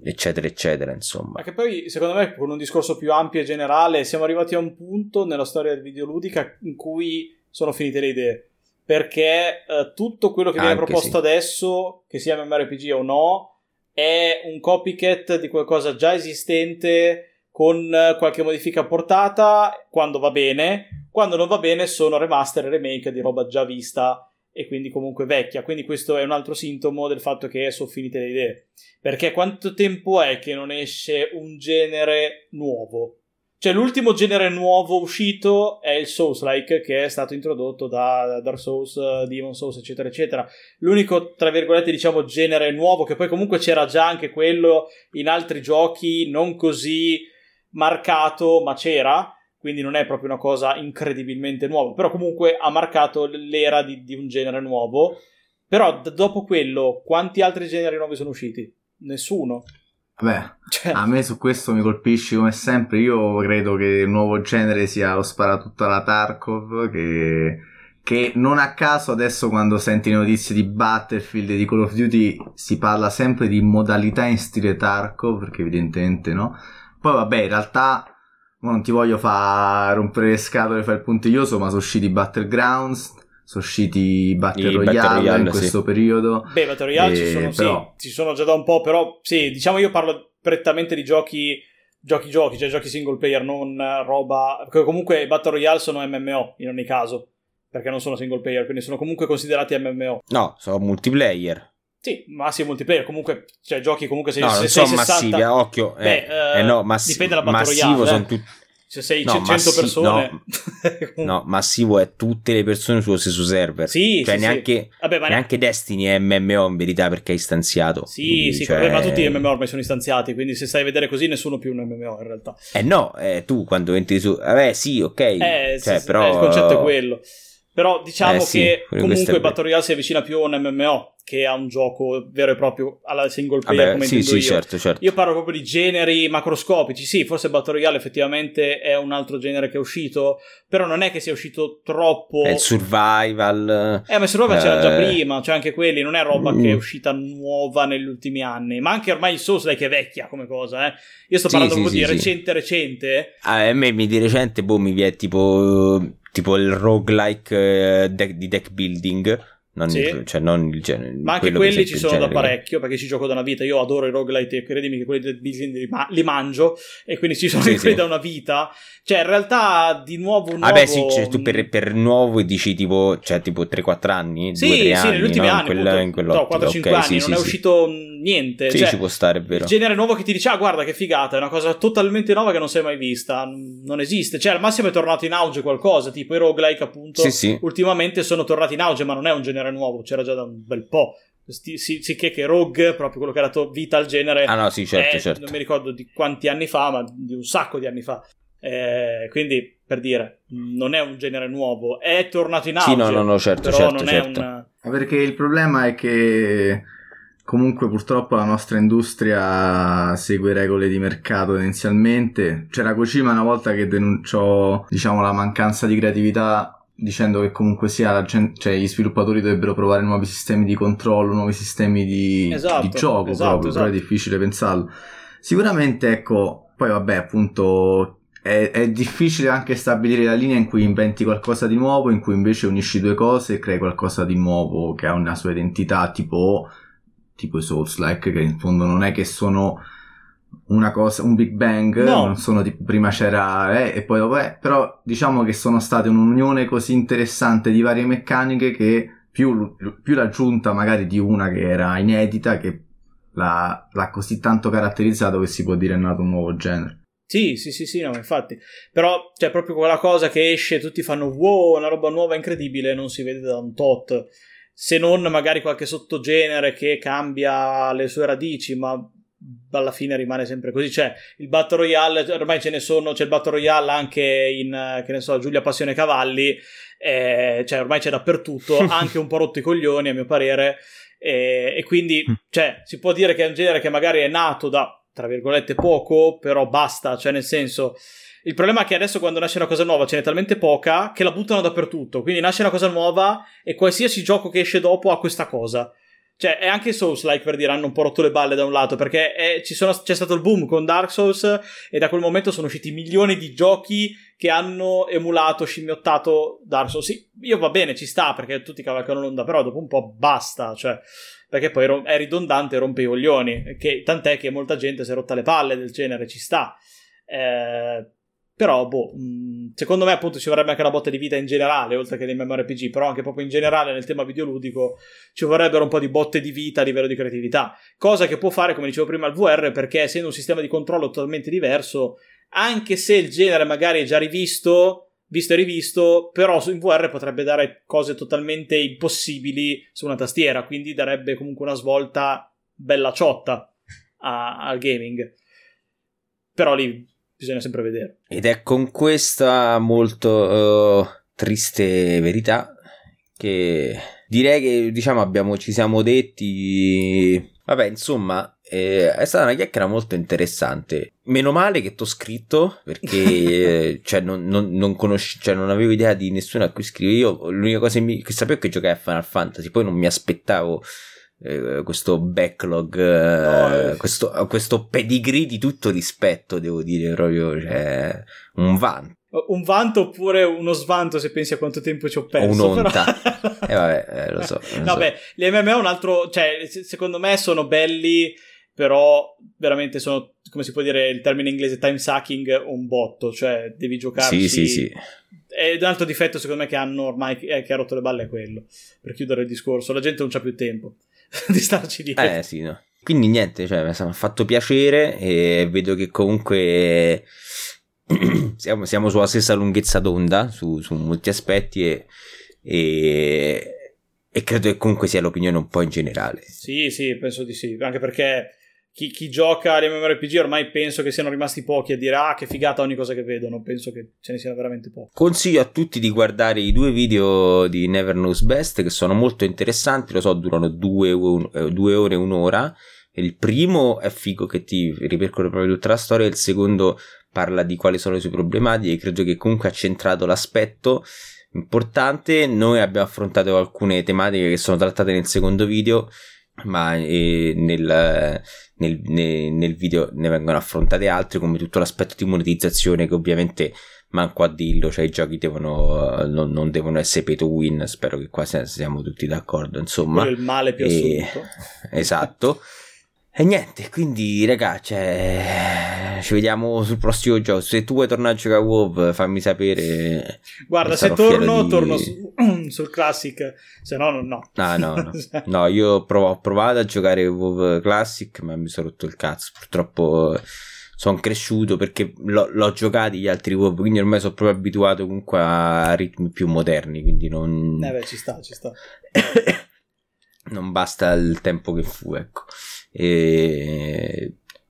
eccetera, insomma. Perché poi secondo me, con un discorso più ampio e generale, siamo arrivati a un punto nella storia del videoludica in cui sono finite le idee, perché tutto quello che viene proposto adesso, che sia MMORPG o no, è un copycat di qualcosa già esistente, con qualche modifica portata quando va bene, quando non va bene sono remaster e remake di roba già vista e quindi comunque vecchia. Quindi questo è un altro sintomo del fatto che sono finite le idee, perché quanto tempo è che non esce un genere nuovo? Cioè l'ultimo genere nuovo uscito è il Souls-like, che è stato introdotto da Dark Souls, Demon Souls eccetera, l'unico tra virgolette diciamo genere nuovo, che poi comunque c'era già anche quello in altri giochi non così marcato, ma c'era, quindi non è proprio una cosa incredibilmente nuova, però comunque ha marcato l'era di un genere nuovo. Però dopo quello quanti altri generi nuovi sono usciti? Nessuno. Vabbè, cioè, a me su questo mi colpisci come sempre. Io credo che il nuovo genere sia lo sparatutto alla Tarkov, che non a caso adesso quando senti notizie di Battlefield e di Call of Duty si parla sempre di modalità in stile Tarkov, perché evidentemente no. Poi vabbè, in realtà non ti voglio far rompere le scatole e fare il puntiglioso, ma sono usciti Battlegrounds, sono usciti Battle Royale in questo periodo. Beh, Battle Royale ci sono già da un po', però sì, diciamo io parlo prettamente di giochi, cioè giochi single player, non roba. Comunque Battle Royale sono MMO in ogni caso, perché non sono single player, quindi sono comunque considerati MMO. No, sono multiplayer. Sì, massimo multiplayer, comunque, cioè giochi comunque se sei 60... massivi, occhio. Dipende dalla Battle Royale, sono tutti... Se sei 100 persone... No, massivo è tutte le persone sullo stesso server. Sì, cioè, sì, neanche, sì. Vabbè, ma neanche Destiny è MMO in verità, perché è istanziato. Sì, sì, cioè... ma tutti gli MMO ormai sono istanziati, quindi se stai a vedere così nessuno più un MMO in realtà. Tu quando entri su... Vabbè, sì, ok, cioè, sì, però... il concetto è quello. Però diciamo che comunque Battle Royale si avvicina più a un MMO che a un gioco vero e proprio alla single player. Vabbè, come intendo io. Certo. Io parlo proprio di generi macroscopici. Sì, forse Battle Royale effettivamente è un altro genere che è uscito, però non è che sia uscito troppo. È il survival. Ma il survival c'era già prima, cioè anche quelli, non è roba che è uscita nuova negli ultimi anni, ma anche ormai il Souls che è vecchia come cosa, Io sto parlando proprio di recente. A me di recente mi viene tipo il roguelike di deck building, non sì. Non il genere. Ma anche quelli ci sono da parecchio, perché ci gioco da una vita. Io adoro i roguelite e credimi che quelli del business li mangio, e quindi ci sono sì, quelli da una vita. Cioè, in realtà, di nuovo nuovo... Ah beh, sì, cioè, tu per nuovo dici tipo, cioè, tipo 3-4 anni? Sì, 2-3 anni, negli ultimi anni, in no, 4-5 okay, anni, sì, non sì, è uscito niente. Sì, cioè, ci può stare, è vero. Il genere nuovo che ti dice, ah guarda che figata, è una cosa totalmente nuova che non si è mai vista, non esiste. Cioè, al massimo è tornato in auge qualcosa, tipo i roguelike appunto, sì, sì, ultimamente sono tornati in auge, ma non è un genere nuovo, c'era già da un bel po'. Sicché che Rogue, proprio quello che ha dato vita al genere, ah no, sì, certo, certo, non mi ricordo di quanti anni fa, ma di un sacco di anni fa, quindi per dire, non è un genere nuovo, è tornato in auge, sì, no, no, no, certo, però certo, non certo. È una... perché il problema è che comunque purtroppo la nostra industria segue regole di mercato tendenzialmente. C'era Kojima una volta che denunciò, diciamo, la mancanza di creatività, dicendo che comunque sia la gente, cioè gli sviluppatori dovrebbero provare nuovi sistemi di controllo, nuovi sistemi di, esatto, di gioco, esatto, proprio, esatto. Però è difficile pensarlo. Sicuramente, ecco, poi vabbè, appunto è difficile anche stabilire la linea in cui inventi qualcosa di nuovo, in cui invece unisci due cose e crei qualcosa di nuovo che ha una sua identità, tipo i Souls-like, che in fondo non è che sono una cosa, un Big Bang, no. Non sono tipo prima c'era e poi dopo però diciamo che sono state un'unione così interessante di varie meccaniche che più l'aggiunta magari di una che era inedita, che l'ha così tanto caratterizzato che si può dire è nato un nuovo genere. Sì, sì, sì, sì, no, infatti. Però c'è proprio quella cosa che esce, tutti fanno wow, una roba nuova incredibile, non si vede da un tot, se non magari qualche sottogenere che cambia le sue radici, ma alla fine rimane sempre così. Cioè il Battle Royale, ormai ce ne sono, c'è il Battle Royale anche in, che ne so, Giulia Passione Cavalli, cioè ormai c'è dappertutto, anche un po' rotto i coglioni a mio parere, e quindi cioè si può dire che è un genere che magari è nato da, tra virgolette, poco, però basta, cioè nel senso il problema è che adesso quando nasce una cosa nuova ce n'è talmente poca che la buttano dappertutto, quindi nasce una cosa nuova e qualsiasi gioco che esce dopo ha questa cosa. Cioè, è anche Souls-like, per dire, hanno un po' rotto le balle da un lato, perché c'è stato il boom con Dark Souls e da quel momento sono usciti milioni di giochi che hanno emulato, scimmiottato Dark Souls. Sì, io va bene, ci sta, perché tutti cavalcano l'onda, però dopo un po' basta, cioè, perché poi è ridondante e rompe i coglioni, che tant'è che molta gente si è rotta le palle del genere, ci sta. Però, boh, secondo me appunto ci vorrebbe anche una botta di vita in generale, oltre che dei MMORPG, però anche proprio in generale nel tema videoludico ci vorrebbero un po' di botte di vita a livello di creatività, cosa che può fare, come dicevo prima, il VR, perché essendo un sistema di controllo totalmente diverso, anche se il genere magari è già visto e rivisto, però in VR potrebbe dare cose totalmente impossibili su una tastiera, quindi darebbe comunque una svolta bella ciotta al gaming. Però lì bisogna sempre vedere. Ed è con questa molto triste verità che direi che, diciamo, ci siamo detti. Vabbè, insomma, è stata una chiacchiera molto interessante. Meno male che t'ho scritto, perché cioè, non conosci, cioè, non avevo idea di nessuno a cui scrivere. Io l'unica cosa che sapevo è che giocai a Final Fantasy, poi non mi aspettavo questo backlog, no, questo pedigree di tutto rispetto, devo dire, proprio, cioè, un vanto oppure uno svanto se pensi a quanto tempo ci ho perso, o un'onta però... vabbè, lo so, no, so. Beh, gli MMO è un altro, cioè secondo me sono belli, però veramente sono, come si può dire il termine inglese, time sucking un botto, cioè devi giocarci. Sì, sì, sì. Ed un altro difetto secondo me che hanno ormai, che ha rotto le balle, è quello, per chiudere il discorso, la gente non c'ha più tempo di starci dietro. Sì, no. Quindi niente, cioè, mi ha fatto piacere e vedo che comunque siamo sulla stessa lunghezza d'onda su molti aspetti e credo che comunque sia l'opinione un po' in generale. Sì, sì, penso di sì, anche perché chi gioca alle MMORPG ormai penso che siano rimasti pochi a dire ah che figata ogni cosa che vedono, penso che ce ne siano veramente pochi. Consiglio a tutti di guardare i 2 video di Never Knows Best, che sono molto interessanti, lo so, durano 2 ore e 1 ora. Il primo è figo, che ti ripercorre proprio tutta la storia, il secondo parla di quali sono le sue problematiche e credo che comunque ha centrato l'aspetto importante. Noi abbiamo affrontato alcune tematiche che sono trattate nel secondo video, ma nel video ne vengono affrontate altre, come tutto l'aspetto di monetizzazione, che ovviamente manco a dirlo, cioè i giochi devono, non devono essere pay to win, spero che qua siamo tutti d'accordo, insomma. Quello è il male più assoluto. Esatto. E niente, quindi ragazzi, ci vediamo sul prossimo gioco. Se tu vuoi tornare a giocare a WoW, fammi sapere. Guarda, se torno sul Classic, se no no. Ah, no. No, io ho provato a giocare WoW Classic, ma mi sono rotto il cazzo. Purtroppo sono cresciuto, perché l'ho giocato gli altri WoW, quindi ormai sono proprio abituato comunque a ritmi più moderni, quindi non... beh, ci sta. Non basta il tempo che fu, ecco.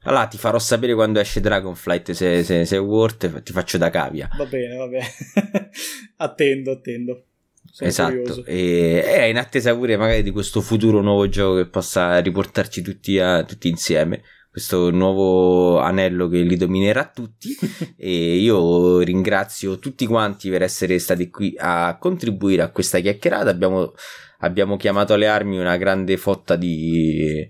Allora ti farò sapere quando esce Dragonflight, se è worth, ti faccio da cavia. Va bene attendo, sono esatto curioso. E in attesa pure magari di questo futuro nuovo gioco che possa riportarci tutti insieme, questo nuovo anello che li dominerà tutti. E io ringrazio tutti quanti per essere stati qui a contribuire a questa chiacchierata. Abbiamo chiamato alle armi una grande fotta di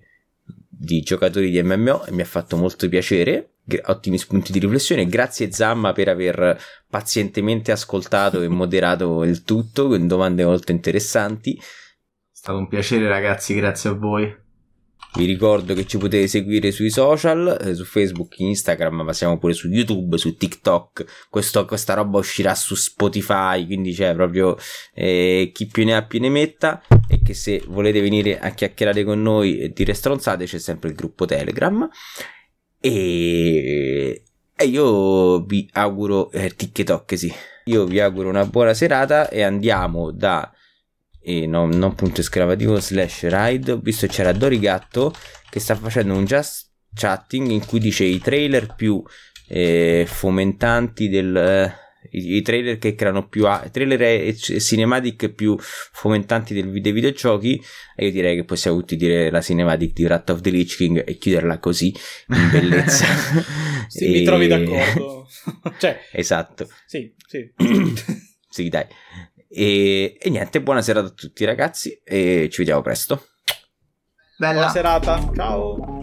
giocatori di MMO e mi ha fatto molto piacere. Ottimi spunti di riflessione. Grazie Zamma per aver pazientemente ascoltato e moderato il tutto con domande molto interessanti. È stato un piacere ragazzi, grazie a voi. Vi ricordo che ci potete seguire sui social, su Facebook, Instagram, ma siamo pure su YouTube, su TikTok. Questa roba uscirà su Spotify, quindi c'è proprio chi più ne ha più ne metta. E che se volete venire a chiacchierare con noi e dire stronzate, c'è sempre il gruppo Telegram. E io vi auguro TikTok, sì. Io vi auguro una buona serata e andiamo da... e non punto esclamativo /ride. Ho visto c'era Dorigatto che sta facendo un just chatting in cui dice i trailer più fomentanti i trailer che creano più trailer e cinematic più fomentanti dei videogiochi. E io direi che possiamo tutti dire la cinematic di Wrath of the Lich King e chiuderla così in bellezza. Sì, mi trovi d'accordo. Cioè, esatto. Sì. Sì, dai. E niente, buona serata a tutti ragazzi e ci vediamo presto. Bella. Buona serata, ciao.